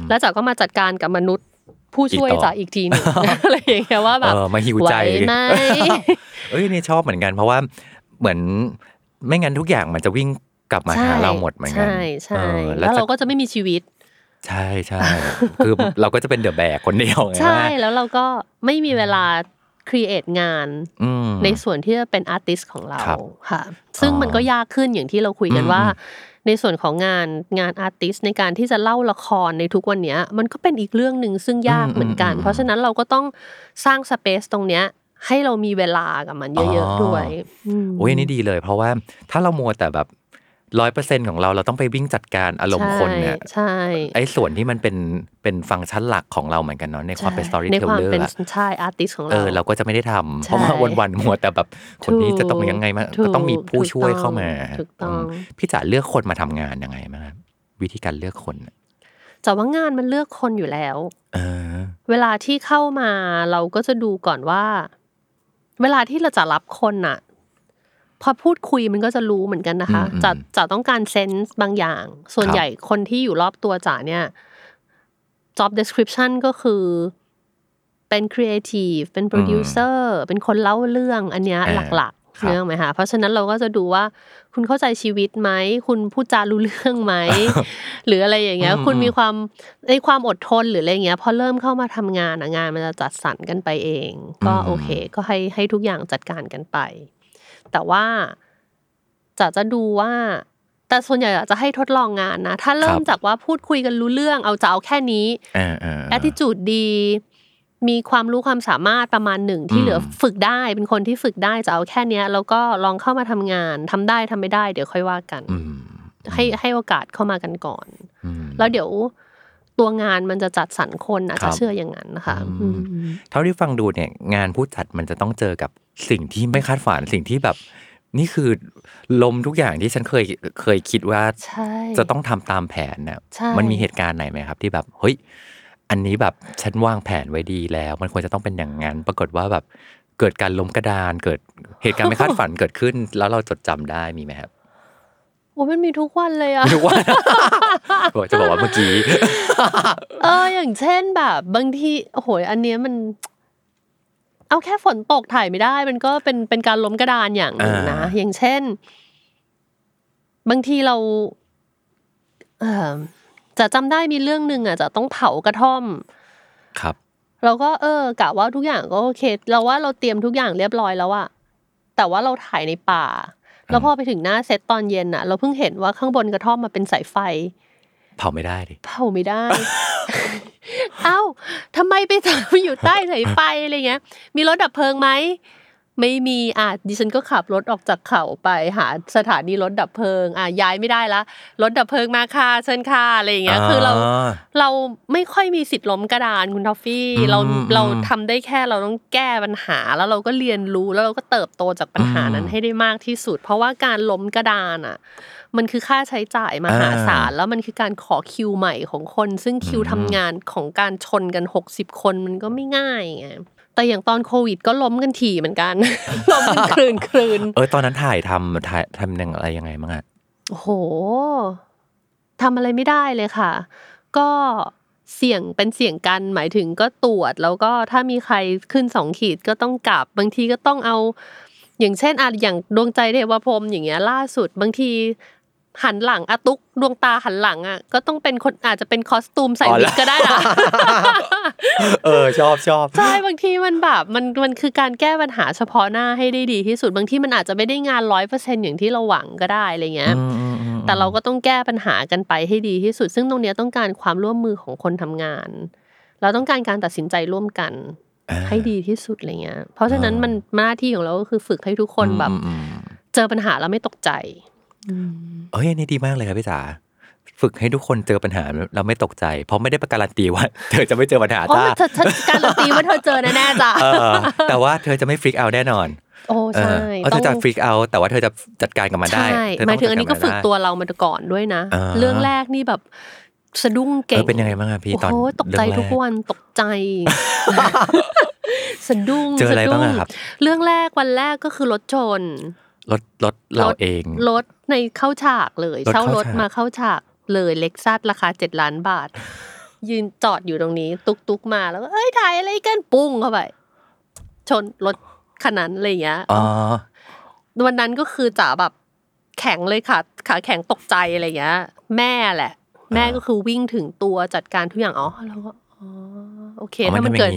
แล้วจ๋าก็มาจัดการกับมนุษย์ ผู้ช่วยจ๋าอีกทีนึงอะไรอย่างเงี้ยว่าแบบมาหิวใจเอ้ยนี่ชอบเหมือนกันเพราะว่าเหมือนไม่งั้นทุกอย่างมันจะวิ่งกลับมาหาเราหมดเหมือนกันใช่ใช่แล้วเราก็จะไม่มีชีวิตใช่ใช่คือเราก็จะเป็นเดอะแบกคนเดียวใช่แล้วเราก็ไม่มีเวลาครีเอทงานในส่วนที่จะเป็นอาร์ติสต์ของเราค่ะซึ่งมันก็ยากขึ้นอย่างที่เราคุยกันว่าในส่วนของงานงานอาร์ติสต์ในการที่จะเล่าละครในทุกวันนี้มันก็เป็นอีกเรื่องนึงซึ่งยากเหมือนกันเพราะฉะนั้นเราก็ต้องสร้างสเปซตรงเนี้ยให้เรามีเวลากับมันเยอะๆด้วยโอ้ยนี่ดีเลยเพราะว่าถ้าเรามัวแต่แบบร้อยเปอร์เซ็นต์ของเราเราต้องไปวิ่งจัดการอารมณ์คนเนี่ยไอ้ส่วนที่มันเป็นเป็นฟังก์ชันหลักของเราเหมือนกันเนาะในความเป็นสตอรี่เทลเลอร์อะใช่อาร์ติสต์ของเราเออเราก็จะไม่ได้ทำเพราะว่าวันๆมัวแต่แบบคนนี้จะต้องยังไงมันก็ต้องมีผู้ช่วยเข้ามาพี่จ๋าเลือกคนมาทำงานยังไงบ้างวิธีการเลือกคนจ๋าว่างานมันเลือกคนอยู่แล้วเวลาที่เข้ามาเราก็จะดูก่อนว่าเวลาที่เราจะรับคนอะพอพูดคุยมันก็จะรู้เหมือนกันนะคะจ๋าจ๋าต้องการเซนส์บางอย่างส่วนใหญ่คนที่อยู่รอบตัวจ๋าเนี่ย job description ก็คือเป็นครีเอทีฟเป็นโปรดิวเซอร์เป็นคนเล่าเรื่องอันเนี้ยหลักๆเรื่องไหมคะเพราะฉะนั้นเราก็จะดูว่าคุณเข้าใจชีวิตไหมคุณพูดจารู้เรื่องไหมหรืออะไรอย่างเงี้ยคุณมีความในความอดทนหรืออะไรเงี้ยพอเริ่มเข้ามาทำงานงานมันจะจัดสรรกันไปเองก็โอเคก็ให้ให้ทุกอย่างจัดการกันไปแต่ว่าจะจะดูว่าแต่ส่วนใหญ่จะให้ทดลองงานนะถ้าเริ่มจากว่าพูดคุยกันรู้เรื่องเอาจะเอาแค่นี้แอททิจูดดีมีความรู้ความสามารถประมาณหนึ่งที่เหลือฝึกได้เป็นคนที่ฝึกได้จะเอาแค่นี้แล้วก็ลองเข้ามาทำงานทำได้ทำไม่ได้เดี๋ยวค่อยว่ากันให้ให้โอกาสเข้ามากันก่อนแล้วเดี๋ยวตัวงานมันจะจัดสรรคนอาจจะเชื่ออย่างนั้นนะคะเท่าที่ฟังดูเนี่ยงานผู้จัดมันจะต้องเจอกับสิ่งที่ไม่คาดฝันสิ่งที่แบบนี่คือลมทุกอย่างที่ฉันเคยเคยคิดว่าจะต้องทำตามแผนเนี่ยมันมีเหตุการณ์ไหนไหมครับที่แบบเฮ้ยอันนี้แบบฉันวางแผนไว้ดีแล้วมันควรจะต้องเป็นอย่างนั้นปรากฏว่าแบบเกิดการล้มกระดานเกิดเหตุการณ์ไม่คาดฝันเกิดขึ้นแล้วเราจดจำได้มีไหมครับโอ้มันมีทุกวันเลยอะทุกวันจะบอกว่าเมื่อกี้เอออย่างเช่นแบบบางทีโอ้โหอันเนี้ยมันเอาแค่ฝนตกถ่ายไม่ได้มันก็เป็นเป็นการล้มกระดานอย่างนึงนะอย่างเช่นบางทีเราเออจะจำได้มีเรื่องนึงอะจะต้องเผากระท่อมครับเราก็เออกะว่าทุกอย่างก็โอเคเราว่าเราเตรียมทุกอย่างเรียบร้อยแล้วอะแต่ว่าเราถ่ายในป่าแล้วพอไปถึงหน้าเซตตอนเย็นน่ะเราเพิ่งเห็นว่าข้างบนกระท่อมมันเป็นสายไฟเผาไม่ได้ดิเผาไม่ได้ เอ้าทำไมไปถ่ายอยู่ใต้สายไฟอะไรเงี้ยมีรถดับเพลิงไหมไม่มีอ่ะดิฉันก็ขับรถออกจากเขาไปหาสถานีรถดับเพลิงอ่ะย้ายไม่ได้ละรถดับเพลิงมาค่ะเชิญค่ะอะไรอย่างเงี้ยคือเราเราไม่ค่อยมีสิทธิ์ล้มกระดานคุณทอฟฟี่เราเราทำได้แค่เราต้องแก้ปัญหาแล้วเราก็เรียนรู้แล้วเราก็เติบโตจากปัญหานั้นให้ได้มากที่สุดเพราะว่าการล้มกระดานอ่ะมันคือค่าใช้จ่ายมหาศาลแล้วมันคือการขอคิวใหม่ของคนซึ่งคิวทำงานของการชนกันหกสิบคนมันก็ไม่ง่ายไงแต่อย่างตอนโควิดก็ล้มกันถี่เหมือนกันล้มกันคลื่นคลื่นเออตอนนั้นถ่ายทำถ่ายทำยังอะไรยังไงบ้างอ่ะโอ้โหทำอะไรไม่ได้เลยค่ะก็เสี่ยงเป็นเสี่ยงกันหมายถึงก็ตรวจแล้วก็ถ้ามีใครขึ้นสองขีดก็ต้องกลับบางทีก็ต้องเอาอย่างเช่นอ่ะอย่างดวงใจเทวพรหมอย่างเงี้ยล่าสุดบางทีหันหลังอะตุ๊กดวงตาหันหลังอะก็ต้องเป็นคนอาจจะเป็นคอสตูมใส่วิกก็ได้นะเออชอบชอบใช่บางทีมันแบบมันมันคือการแก้ปัญหาเฉพาะหน้าให้ได้ดีที่สุดบางทีมันอาจจะไม่ได้งาน ร้อยเปอร์เซ็นต์ อย่างที่เราหวังก็ได้อะไรเงี้ยแต่เราก็ต้องแก้ปัญหากันไปให้ดีที่สุดซึ่งตรงเนี้ยต้องการความร่วมมือของคนทำงานเราต้องการการตัดสินใจร่วมกันให้ดีที่สุดอะไรเงี้ยเพราะฉะนั้นมันหน้าที่ของเราก็คือฝึกให้ทุกคนแบบเจอปัญหาแล้วไม่ตกใจเอ้ยนี่ดีมากเลยครับพี่จ๋าฝึกให้ทุกคนเจอปัญหาเราไม่ตกใจเพราะไม่ได้ประการันตีว่าเธอจะไม่เจอปัญหาจ้าการันตีว่าเธอเจอแน่ๆจ้าแต่ว่าเธอจะไม่ฟรีกเอาแน่นอนโอ้ใช่เธอจะฟรีกเอาแต่ว่าเธอจะจัดการกับมันได้หมายถึงอันนี้ก็ฝึกตัวเรามาก่อนด้วยนะเรื่องแรกนี่แบบสะดุ้งเก่งเป็นยังไงบ้างครับพี่ตอนโอ้ตกใจทุกวันตกใจสะดุ้งเจออะไรบ้างครับเรื่องแรกวันแรกก็คือรถชนรถรถเราเองรถในเข้าฉากเลยเช่ารถมาเข้าฉากเลยเล็กซัสราคาเจ็ดล้านบาท ยืนจอดอยู่ตรงนี้ตุ๊กๆมาแล้วก็เอ้ยถ่ายอะไรกันปุ้งเข้าไปชนรถคันนั้นอะไรอย่างเงี้ยอ๋อวันนั้นก็คือจ๋าแบบแข็งเลยค่ะขาแข็งตกใจอะไรอย่างเงี้ยแม่แหละแม่ก็คือวิ่งถึงตัวจัดการทุกอย่างอ๋อแล้วก็อ๋อโอเคถ้ามันเกิด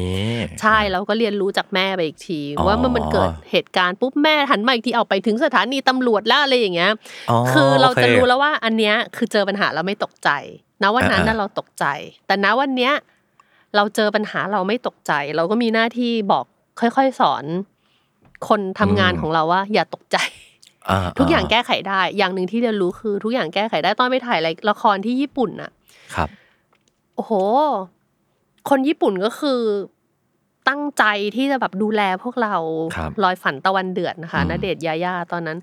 ใช่แล้วก็เรียนรู้จากแม่ไปอีกทีว่าเมื่อมันเกิดเหตุการณ์ปุ๊บแม่หันมาอีกทีเอาไปถึงสถานีตำรวจแล้วอะไรอย่างเงี้ยคือเราจะรู้แล้วว่าอันเนี้ยคือเจอปัญหาเราไม่ตกใจณวันนั้นน่ะเราตกใจแต่ณวันเนี้ยเราเจอปัญหาเราไม่ตกใจเราก็มีหน้าที่บอกค่อยๆสอนคนทำงานของเราว่าอย่าตกใจทุกอย่างแก้ไขได้อย่างนึงที่เรียนรู้คือทุกอย่างแก้ไขได้ตอนไปถ่ายละครที่ญี่ปุ่นน่ะครับโอ้โหคนญี่ปุ่นก็คือตั้งใจที่จะแบบดูแลพวกเรารอยฝันตะวันเดือดนะคะณเดชน์ยาย่าตอนนั้น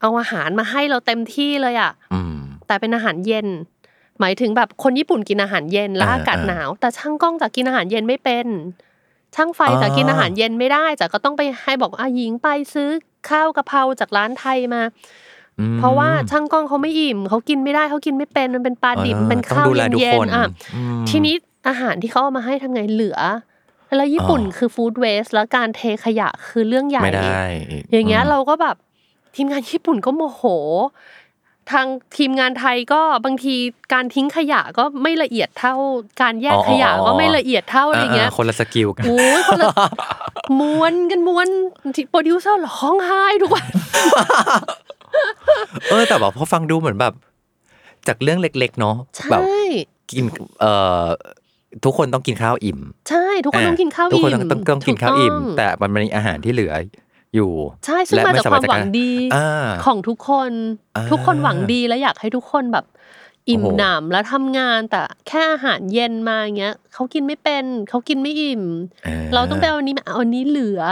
เอาอาหารมาให้เราเต็มที่เลยอ่ะแต่เป็นอาหารเย็นหมายถึงแบบคนญี่ปุ่นกินอาหารเย็นแล้วอากาศหนาวแต่ช่างกล้องจะกินอาหารเย็นไม่เป็นช่างไฟจะกินอาหารเย็นไม่ได้จะก็ต้องไปให้บอกอ่ะหญิงไปซื้อข้าวกะเพราจากร้านไทยมาเพราะว่าช่างกล้องเขาไม่อิ่มเขากินไม่ได้เขากินไม่เป็นมันเป็นปลาดิบเป็นข้าวเย็นอ่ะทีนี้อาหารที่เขาเอามาให้ทำไงเหลือแล้วญี่ปุ่นคือฟู้ดเวสต์แล้วการเทขยะคือเรื่องใหญ่อย่างเงี้ยเราก็แบบทีมงานญี่ปุ่นก็โมโหทางทีมงานไทยก็บางทีการทิ้งขยะก็ไม่ละเอียดเท่าการแยกขยะก็ไม่ละเอียดเท่าอะไรเงี้ยคนละสกิลกันโอ้ยคนละม้วนกันม้วนโปรดิวเซอร์ร้องไห้ทุกวันเออแต่แบบพอฟังดูเหมือนแบบจากเรื่องเล็กๆเนาะแบบกินเอ่อทุกคนต้องกินข้าวอิ่มใช่ทุกคนต้องกินข้าวอิ่มทุกคนต้องต้องกินข้าวอิ่มแต่มันมีอาหารที่เหลืออยู่ใช่ซึ่งมาจากความหวังดีของทุกคนทุกคนหวังดีและอยากให้ทุกคนแบบอิ่มหนำและทำงานแต่แค่อาหารเย็นมาอย่างเงี้ยเขากินไม่เป็นเขากินไม่อิ่มเราต้องไปเอาอันนี้มาเอาอันนี้เหลือ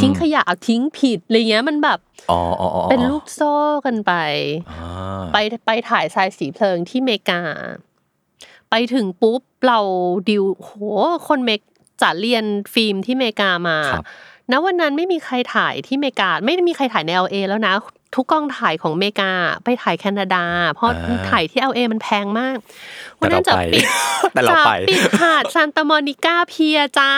ทิ้งขยะเอาทิ้งผิดอะไรเงี้ยมันแบบเป็นลูกโซ่กันไปไปไปถ่ายทรายสีเพลิงที่เมกาไปถึงปุ๊บเราดิวโหคนเมกจะเรียนฟิล์มที่เมกามาณวันนั้นไม่มีใครถ่ายที่เมกาไม่มีใครถ่ายใน แอล เอ แล้วนะทุกกองถ่ายของเมกาไปถ่ายแคนาดาเพราะถ่ายที่ แอล เอ มันแพงมากวันนั้นจะปิดแต่เราไปปิดหาดซานตามอนิก้าเพียจ้า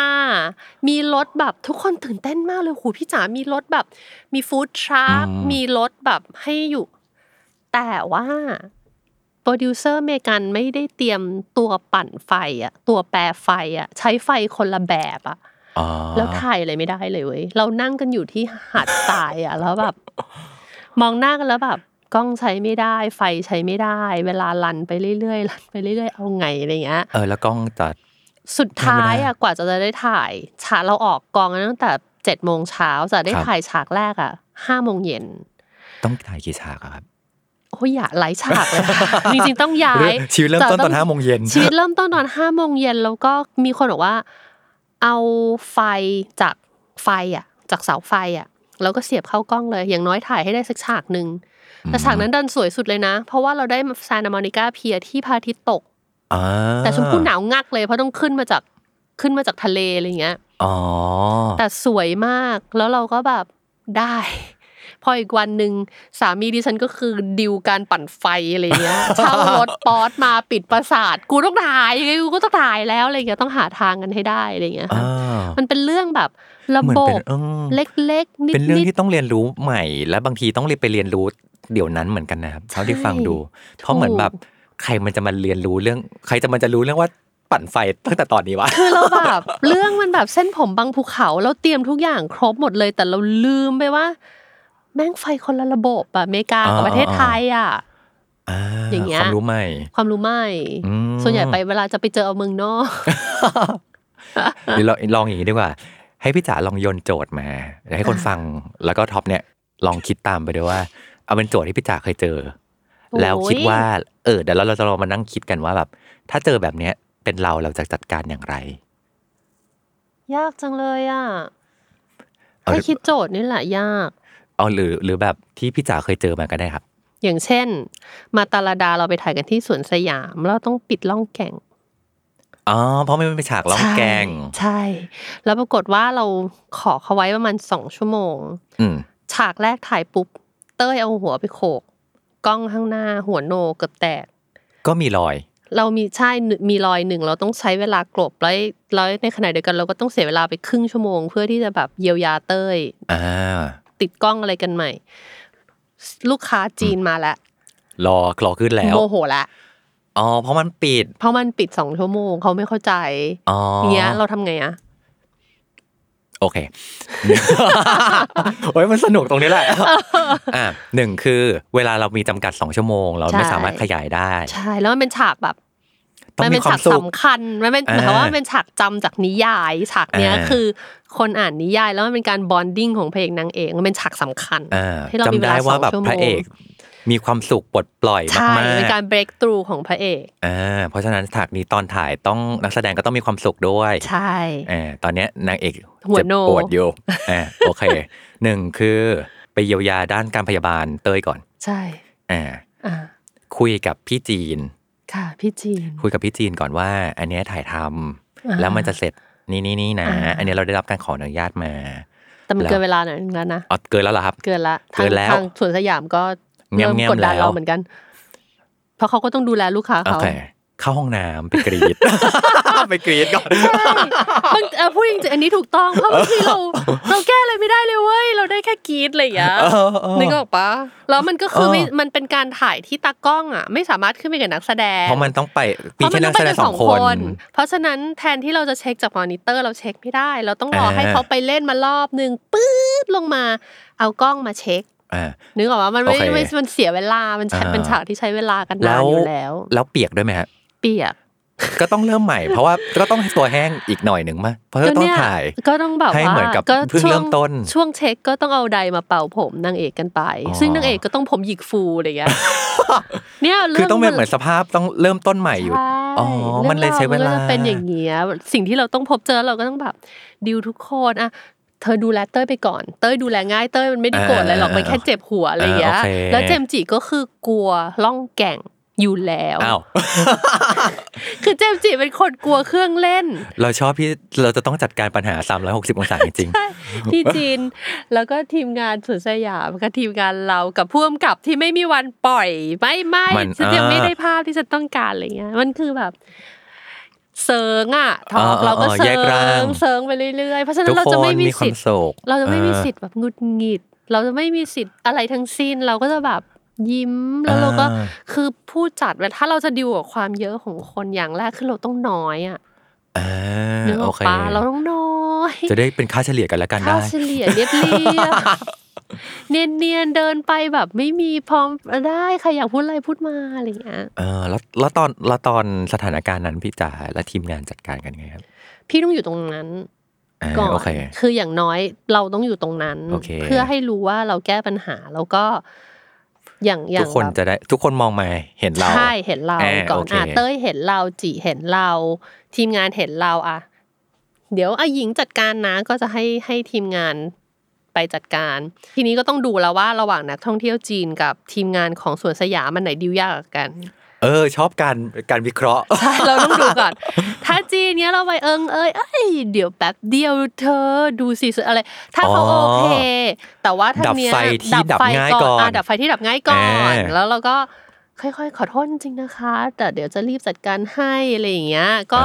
มีรถแบบทุกคนตื่นเต้นมากเลยโหพี่จ๋ามีรถแบบมีฟู้ดทรัคมีรถแบบให้อยู่แต่ว่าโปรดิวเซอร์เมกันไม่ได้เตรียมตัวปั่นไฟอ่ะตัวแปรไฟอ่ะใช้ไฟคนละแบบอ่ะแล้วถ่ายอะไรไม่ได้เลยเว้ยเรานั่งกันอยู่ที่หาดทรายอ่ะแล้วแบบมองหน้ากันแล้วแบบกล้องใช้ไม่ได้ไฟใช้ไม่ได้เวลาลันไปเรื่อยๆลันไปเรื่อยๆเอาไงอะไรเงี้ยเออแล้วกล้องจะสุดท้ายอ่ะกว่าจะได้ถ่ายฉากเราออกกองตั้งแต่เจ็ดโมงเช้าจะได้ถ่ายฉากแรกอ่ะห้าโมงเย็นต้องถ่ายกี่ฉากครับโอ้ยอย่าหลายฉากเลยจริงๆต้องย้ายชีวิตเริ่มต้นตอนห้าโมงเย็นชีวิตเริ่มต้นตอนห้าโมงเย็นแล้วก็มีคนบอกว่าเอาไฟจากไฟอ่ะจากเสาไฟอ่ะแล้วก็เสียบเข้ากล้องเลยอย่างน้อยถ่ายให้ได้สักฉากนึงแต่ฉากนั้นดันสวยสุดเลยนะเพราะว่าเราได้ซานตามอนิก้าเพียที่พระอาทิตย์ตกแต่ชมพู่หนาวงักเลยเพราะต้องขึ้นมาจากขึ้นมาจากทะเลอะไรอย่างเงี้ยอ๋อแต่สวยมากแล้วเราก็แบบได้พออีกวันนึงสามีดิฉันก็คือดิวการปั่นไฟอะไรเงี้ยเช่ารถป๊อตมาปิดประสาทกูต้องถ่ายกูก็ต้องถ่ายแล้วอะไรเงี้ยต้องหาทางกันให้ได้อะไรเงี้ยค่ะมันเป็นเรื่องแบบระบบเล็กๆนิดๆเป็นเรื่องที่ต้องเรียนรู้ใหม่และบางทีต้องไปเรียนรู้เดี๋ยวนั้นเหมือนกันนะครับเท่าที่ฟังดูเพราะเหมือนแบบใครมันจะมาเรียนรู้เรื่องใครจะมันจะรู้เรื่องว่าปั่นไฟตั้งแต่ตอนนี้วะคือเราแบบเรื่องมันแบบเส้นผมบางภูเขาเราเตรียมทุกอย่างครบหมดเลยแต่เราลืมไปว่าแม่งไฟคนละระบบอ่ะอเมริกากับประเทศไทยอ่ะอย่างเงี้ยความรู้ใหม่ความรู้ใหม่ส่วนใหญ่ไปเวลาจะไปเจอเอาเมืองนอกเดี๋ยวลองอย่างนี้ดีกว่าให้พี่จ๋าลองโยนโจทย์มาให้คนฟังแล้วก็ท็อปเนี่ยลองคิดตามไปด้วยว่าเอาเป็นโจทย์ที่พี่จ๋าเคยเจอแล้วคิดว่าเออเดี๋ยวเราจะลองมานั่งคิดกันว่าแบบถ้าเจอแบบเนี้ยเป็นเราเราจะจัดการอย่างไรยากจังเลยอ่ะให้คิดโจทย์นี่แหละยากอ๋อหรือหรือแบบที่พี่จ๋าเคยเจอมาก็ได้ครับอย่างเช่นมาตาลดาเราไปถ่ายกันที่สวนสยามเราต้องปิดล่องแก่งอ๋อเพราะมันเป็นฉากล่องแก่งใช่แล้วปรากฏว่าเราขอเขาไว้ประมาณสองชั่วโมงฉากแรกถ่ายปุ๊บเต้ยเอาหัวไปโขกกล้องข้างหน้าหัวโนเกือบแตกก็มีรอย เรามีใช่มีรอยหนึ่งเราต้องใช้เวลากลบแล้วแล้วในขณะเดียวกันเราก็ต้องเสียเวลาไปครึ่งชั่วโมงเพื่อที่จะแบบเยียวยาเต้ยติดกล้องอะไรกันใหม่ลูกค้าจีนมาแล้วรอรอขึ้นแล้วโมโหละอ๋อเพราะมันปิดเพราะมันปิดสองชั่วโมงเขาไม่เข้าใจอ๋อเงี้ยเราทำไงอะโอเคโอ้ยมันสนุกตรงนี้แหละอ่ะหนึ่งคือเวลาเรามีจำกัดสองชั่วโมงเราไม่สามารถขยายได้ใช่แล้วมันเป็นฉากแบบมันเป็นฉากสำคัญมันเป็นหมายความว่าเป็นฉากจำจากนิยายฉากเนี้ยคือคนอ่านนิยายแล้วมันเป็นการบอนดิ้งของพระเอกนางเอกมันเป็นฉากสำคัญที่เรามีเวลาสองชั่วโมงพระเอกมีความสุขปลดปล่อยมากๆใช่เป็นการ break through ของพระเอกอ่าเพราะฉะนั้นฉากนี้ตอนถ่ายต้องนักแสดงก็ต้องมีความสุขด้วยใช่อ่าตอนเนี้ยนางเอกเจ็บปวดอยู่อ่าโอเคหนึ่งคือไปเยียวยาด้านการพยาบาลเต้ยก่อนใช่อ่าอ่าคุยกับพี่จีนค่ะพี่จีนคุยกับพี่จีนก่อนว่าอันเนี้ยถ่ายทำแล้วมันจะเสร็จนี่นี่นี่นะอันเนี้ยเราได้รับการขออนุญาตมาแต่มันเกินเวลาหน่อยนึงแล้วนะอ๋อเกินแล้วเหรอครับเกินละทางสวนสยามก็เงียบๆกดดันเราเหมือนกันเพราะเขาก็ต้องดูแลลูกค้าเขาเข้าห้องน้ำไปกรีดไปกรีดก่อนบางเออพูดจริงๆอันนี้ถูกต้องเพราะบางทีเราเราแก้อะไรไม่ได้เลยเว้ยเราได้แค่กรีดอะไรอย่างเงี้ยนึกออกปะแล้วมันก็คือมันเป็นการถ่ายที่ตากล้องอ่ะไม่สามารถขึ้นไปกับนักแสดงเพราะมันต้องไปมีแค่นักแสดงสองคนเพราะฉะนั้นแทนที่เราจะเช็คจากมอนิเตอร์เราเช็คไม่ได้เราต้องรอให้เขาไปเล่นมารอบนึงปื๊ดลงมาเอากล้องมาเช็คนึกออกว่ามันไม่ไม่มันเสียเวลามันเป็นฉากที่ใช้เวลากันนานอยู่แล้วแล้วเปียกด้วยไหมฮะเปียกก็ต้องเริ่มใหม่เพราะว่าก็ต้องตัวแห้งอีกหน่อยหนึ่งมั้ยเพราะต้องถ่ายก็ต้องแบบว่าก็เพิ่งเริ่มต้นช่วงเช็คก็ต้องเอาไดมาเป่าผมนางเอกกันไปซึ่งนางเอกก็ต้องผมหยิกฟูอะไรอย่างเงี้ยเนี่ยคือต้องเป็นเหมือนสภาพต้องเริ่มต้นใหม่อยู่อ๋อมันเลยใช้เวลาเป็นอย่างเงี้ยสิ่งที่เราต้องพบเจอเราก็ต้องแบบดิวทุกคนอะเธอดูแลเต้ยไปก่อนเต้ยดูแลง่ายเต้ยมันไม่ได้โกรธอะไรหรอกมันแค่เจ็บหัวอะไรอย่างเงี้ยแล้วเจมจิก็คือกลัวล่องแก่งอยู่แล้วคือเจมจิเป็นคนกลัวเครื่องเล่นเราชอบที่เราจะต้องจัดการปัญหาสามร้อยหกสิบองศาจริงๆที่จีนแล้วก็ทีมงานสวนสยามกับทีมงานเรากับผู้กำกับที่ไม่มีวันปล่อยไม่ไม่ฉันยังไม่ได้ภาพที่ฉันต้องการอะไรเงี้ยมันคือแบบเซิร์งอะทอล์กเราก็เซิร์งเซิร์งไปเรื่อยๆเพราะฉะนั้นเราจะไม่มีสิทธิ์เราจะไม่มีสิทธิ์แบบหงุดหงิดเราจะไม่มีสิทธิ์อะไรทั้งสิ้นเราก็จะแบบยิ้มแล้วเราก็คือผู้จัดเวลาถ้าเราจะดิวกับความเยอะของคนอย่างแรกคือเราต้องน้อยอะเนื้อปลาเราต้องน้อยจะได้เป็นค่าเฉลี่ยกันแล้วกันได้ค่าเฉลี่ยเรียบเนียนเนียนเดินไปแบบไม่มีพร้อมได้ใครอยากพูดอะไรพูดมาอะไรอย่างเงี้ยเออแล้วแล้วตอนแล้วตอนสถานการณ์นั้นพี่จ๋าและทีมงานจัดการกันไงครับพี่ต้องอยู่ตรงนั้นก่อนคืออย่างน้อยเราต้องอยู่ตรงนั้นเพื่อให้รู้ว่าเราแก้ปัญหาแล้วก็อย่างอย่างทุกคนจะได้ทุกคนมองมาเห็นเราใช่เห็นเราก่อนอ่ะเต้ยเห็นเราจิเห็นเราทีมงานเห็นเราอ่ะเดี๋ยวอ่ะหญิงจัดการนะก็จะให้ให้ทีมงานไปจัดการทีนี้ก็ต้องดูแล้วว่าระหว่างนักท่องเที่ยวจีนกับทีมงานของสวนสยามมันไหนดิวยากกันเออชอบการการวิเคราะห์ใช่เราต้องดูก่อนถ้าจีนเนี้ยเราไปเอิงเอ้ยเอ้ยเดี๋ยวแป๊บเดียวเธอดูสิอะไรถ้าเขาโอเคแต่ว่าถ้าเนี้ยดับไฟที่ดับง่ายก่อนดับไฟที่ดับง่ายก่อนแล้วเราก็ค่อยๆขอโทษจริงนะคะแต่เดี๋ยวจะรีบจัดการให้อะไรอย่างเงี้ยก็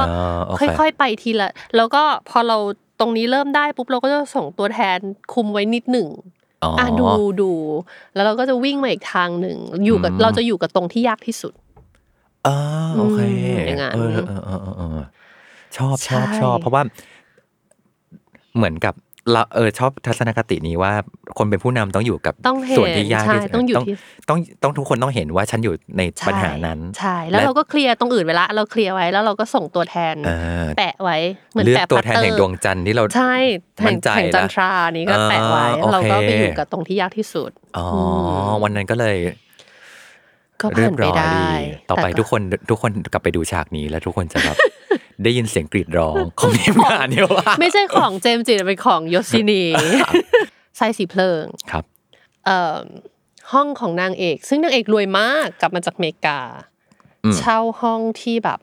ค่อยๆไปทีละแล้วก็พอเราตรงนี้เริ่มได้ปุ๊บเราก็จะส่งตัวแทนคุมไว้นิดหนึ่งอ่ะดูดูแล้วเราก็จะวิ่งมาอีกทางหนึ่งอยู่กับเราจะอยู่กับตรงที่ยากที่สุดอ๋อโอเคอย่างงั้นชอบชอบชอบเพราะว่าเหมือนกับเราเออชอบทัศนคตินี้ว่าคนเป็นผู้นำต้องอยู่กับส่วนที่ยากที่สุดต้องต้องต้องทุกคนต้องเห็นว่าฉันอยู่ในปัญหานั้นใช่แล้วเราก็เคลียร์ตรงอื่นเวลาเราเคลียร์ไว้แล้วเราก็ส่งตัวแทนแปะไว้เหมือนแปะตัวแทนแห่งดวงจันทร์ที่เราใช่แห่งจันทรานี้ก็แปะไว้เราก็ไปอยู่กับตรงที่ยากที่สุดอ๋อวันนั้นก็เลยก็ผ่านไปได้ต่อไปทุกคนทุกคนกลับไปดูฉากนี้แล้วทุกคนจะแบบได้ยินเสียงกรีดร้องของทีมงานเนี่ยว่าไม่ใช่ของเจมส์จิเป็นของยศินีไซสีเพลิงครับเอ่อห้องของนางเอกซึ่งนางเอกรวยมากกลับมาจากอเมริกาเช่าห้องที่แบบ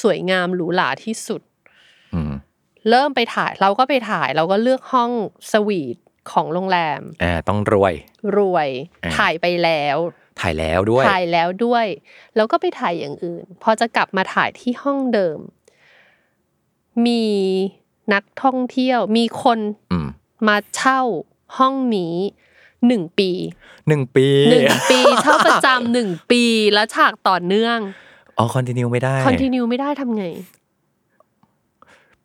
สวยงามหรูหราที่สุดเริ่มไปถ่ายเราก็ไปถ่ายเราก็เลือกห้องสวีทของโรงแรมอ่าต้องรวยรวยถ่ายไปแล้ว ถ่ายแล้วด้วยถ่ายแล้วด้วยแล้วก็ไปถ่ายอย่างอื่นพอจะกลับมาถ่ายที่ห้องเดิมมีนักท่องเที่ยวมีคนมาเช่าห้องนี้หนึ่งปีหนึ่งปีหนึ่งปีเช่าประจำหนึ่งปีแล้วฉากต่อเนื่องอ๋อคอนทินิวไม่ได้คอนทินิวไม่ได้ทำไง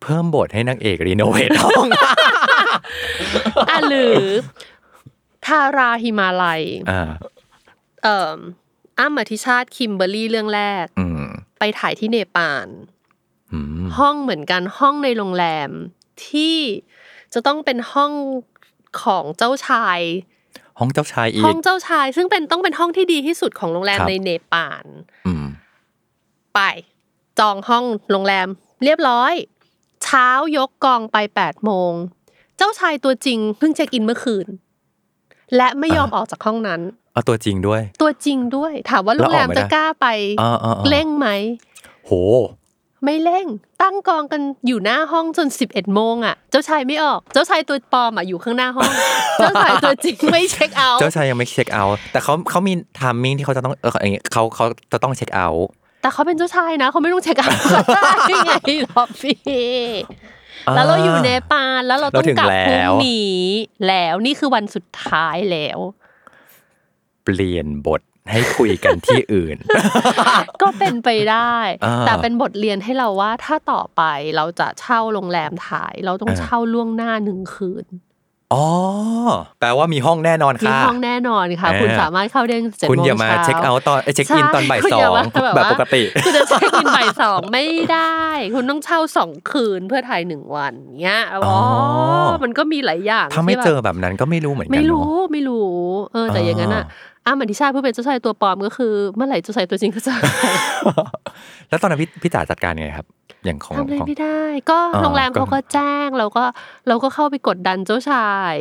เพิ่มบทให้นางเอกรีโนเวทห้องอ่ะหรือทาราหิมาลัยอ่าเอ่ออ้ำอธิชาติคิมเบอร์รี่เรื่องแรกอืมไปถ่ายที่เนปาลอืมห้องเหมือนกันห้องในโรงแรมที่จะต้องเป็นห้องของเจ้าชายห้องเจ้าชายอีกห้องเจ้าชายซึ่งเป็นต้องเป็นห้องที่ดีที่สุดของโรงแรมในเนปาลอืมไปจองห้องโรงแรมเรียบร้อยเช้ายกกองไป แปดโมง นเจ้าชายตัวจริงเพิ่งเช็คอินเมื่อคืนและไม่ยอมออกจากห้องนั้นเอาตัวจริงด้วยตัวจริงด้วยถามว่าโรงแรมจะกล้าไปเร่งไหมโหไม่เร่งตั้งกองกันอยู่หน้าห้องจน สิบเอ็ดโมง นอ่ะเจ้าชายไม่ออกเจ้าชายตัวปลอมอ่ะอยู่ข้างหน้าห้องเจ้าชายตัวจริงไม่เช็คเอาท์เจ้าชายยังไม่เช็คเอาท์แต่เค้าเค้ามีไทมิ่งที่เค้าจะต้องเอออย่างเงี้ยเค้าเค้าจะต้องเช็คเอาท์แต่เขาเป็นเจ้าชายนะเขาไม่ต้องเช็คเอาท์ได้ไงหรอกพี่แล้วเราอยู่เนปาลแล้วเราต้องกลับพรุ่งนี้แล้วนี่คือวันสุดท้ายแล้วเปลี่ยนบทให้คุยกันที่อื่นก็เป็นไปได้แต่เป็นบทเรียนให้เราว่าถ้าต่อไปเราจะเช่าโรงแรมถ่ายเราต้องเช่าล่วงหน้าหนึ่งคืนอ๋อแปลว่ามีห้องแน่นอนค่ะมีห้องแน่นอนค่ะคุณสามารถเข้าได้ตั้งแต่เจ็ดโมงเช้าคุณอย่ามาเช็คเอาท์ตอนเช็คอินตอนบ่ายสองแบบปกติคุณจะเช็คอินบ่ายสองไม่ได้คุณต้องเช่าสองคืนเพื่อถ่ายหนึ่งวันเงี้ยอ๋อมันก็มีหลายอย่างถ้าไม่เจอแบบนั้นก็ไม่รู้เหมือนกันไม่รู้ไม่รู้เออแต่อย่างนั้นอ่ะอ้ามอธิชาติเพื่อเป็นเจ้าชายตัวปลอมก็คือเมื่อไหร่เจ้าชายตัวจริงก็จะแล้วตอนนั้นพี่พี่จ๋าจัดการไงครับอย่างของของทำอะไรไม่ได้ก็โรงแรมเขาก็แจ้งเราก็เราก็เข้าไปกดดันเจ้าชาย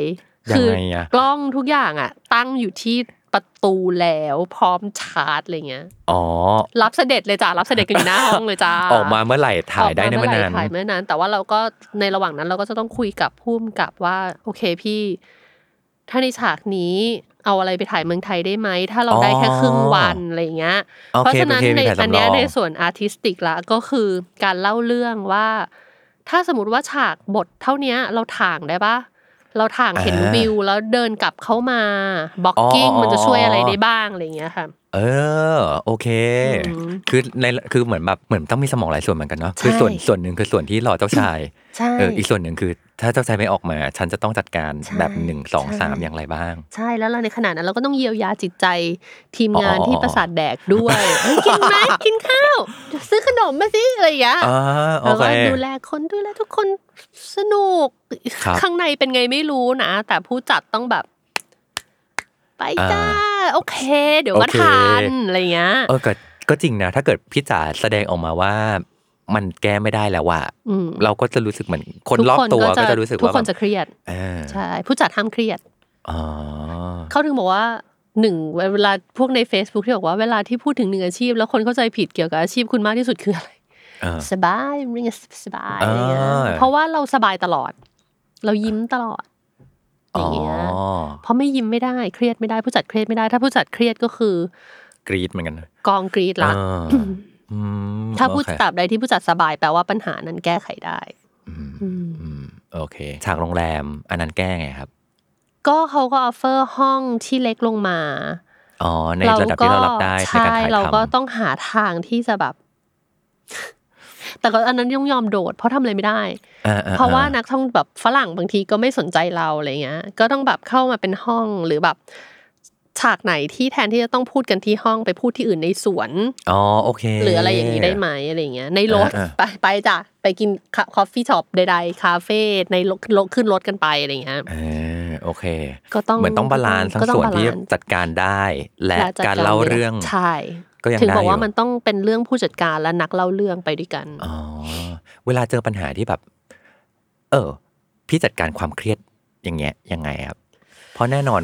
คือกล้องทุกอย่างอ่ะตั้งอยู่ที่ประตูแล้วพร้อมชาร์จอะไรเงี้ยอ๋อรับเสด็จเลยจ้ะรับเสด็จกันอยู่หน้าห้องเลยจ้ะออกมาเมื่อไหร่ถ่ายได้ในเมื่อนั้นถ่ายเมื่อนั้นแต่ว่าเราก็ในระหว่างนั้นเราก็จะต้องคุยกับผู้กำกับว่าโอเคพี่ถ้าในฉากนี้เอาอะไรไปถ่ายเมืองไทยได้ไหมถ้าเราได้แค่ครึ่งวันอะไรอย่างเงี้ยเพราะฉะนั้นในอันนี้ในส่วนอาร์ติสติกละก็คือการเล่าเรื่องว่าถ้าสมมติว่าฉากบทเท่านี้เราถ่างได้ปะเราถ่างเห็นวิวแล้วเดินกลับเข้ามาบล็อกกิ้งมันจะช่วยอะไรได้บ้างอะไรอย่างเงี้ยค่ะเออโอเคคือในคือเหมือนแบบเหมือนต้องมีสมองหลายส่วนเหมือนกันเนาะคือส่วนส่วนนึงคือส่วนที่หล่อเจ้าชายเอออีกส่วนนึงคือถ้าเจ้าชายไม่ออกมาฉันจะต้องจัดการแบบหนึ่ง สอง สามอย่างไรบ้างใช่แล้วในขณะนั้นเราก็ต้องเยียวยาจิตใจทีมงานที่ประสาทแดกด้วยกินมั้ยกินข้าวซื้อขนมมาสิอะไรอย่างเงี้ยแล้วก็ดูแลคนดูแลทุกคนสนุกข้างในเป็นไงไม่รู้นะแต่ผู้จัดต้องแบบไปจ้าโอเคเดี๋ยวก็ทานอะไรเงี้ยเออก็ก็จริงนะถ้าเกิดพี่จ๋าแสดงออกมาว่ามันแก้ไม่ได้แล้วอ่ะเราก็จะรู้สึกเหมือนคนรอบตัวก็จะรู้สึกว่าทุกคนจะเครียดใช่ผู้จัดห้ามเครียดอ๋อเขาถึงบอกว่าหนึ่งเวลาพวกใน Facebook ที่บอกว่าเวลาที่พูดถึงหนึ่งอาชีพแล้วคนเข้าใจผิดเกี่ยวกับอาชีพคุณมากที่สุดคืออะไรสบายเรื่องสบายอะไรเงี้ยเพราะว่าเราสบายตลอดเรายิ้มตลอดอย่างเงี้ยเพราะไม่ยิ้มไม่ได้เครียดไม่ได้ผู้จัดเครียดไม่ได้ถ้าผู้จัดเครียดก็คือกรีดเหมือนกันกองกรีดละถ้าผู้จัดตราบใดที่ผู้จัดสบายแปลว่าปัญหานั้นแก้ไขได้โอเคฉากโรงแรมอันนั้นแก้ไงครับก็เขาก็ออฟเฟอร์ห้องที่เล็กลงมาอ๋อในระดับที่เรารับได้ในการถ่ายทำเราก็ต้องหาทางที่จะแบบแต่ก็อันนั้นยอมยอมโดดเพราะทำอะไรไม่ได้เพราะว่านักท่องแบบฝรั่งบางทีก็ไม่สนใจเราอะไรเงี้ยก็ต้องแบบเข้ามาเป็นห้องหรือแบบฉากไหนที่แทนที่จะต้องพูดกันที่ห้องไปพูดที่อื่นในสวนอ๋อโอเคหรืออะไรอย่างนี้ได้ไหมอะไรเงี้ยในรถไปไปจ้ะไปกินคอฟฟี่ช็อปใดๆคาเฟ่ในรถขึ้นรถกันไปอะไรเงี้ยเออโอเคก็ต้องเหมือนต้องบาลานซ์ทั้งส่วนที่จัดการได้และการเล่าเรื่องใช่ถึงบอกว่ามันต้องเป็นเรื่องผู้จัดการและนักเล่าเรื่องไปด้วยกันอ๋อเวลาเจอปัญหาที่แบบเออพี่จัดการความเครียดอย่างเงี้ยยังไงครับเพราะแน่นอน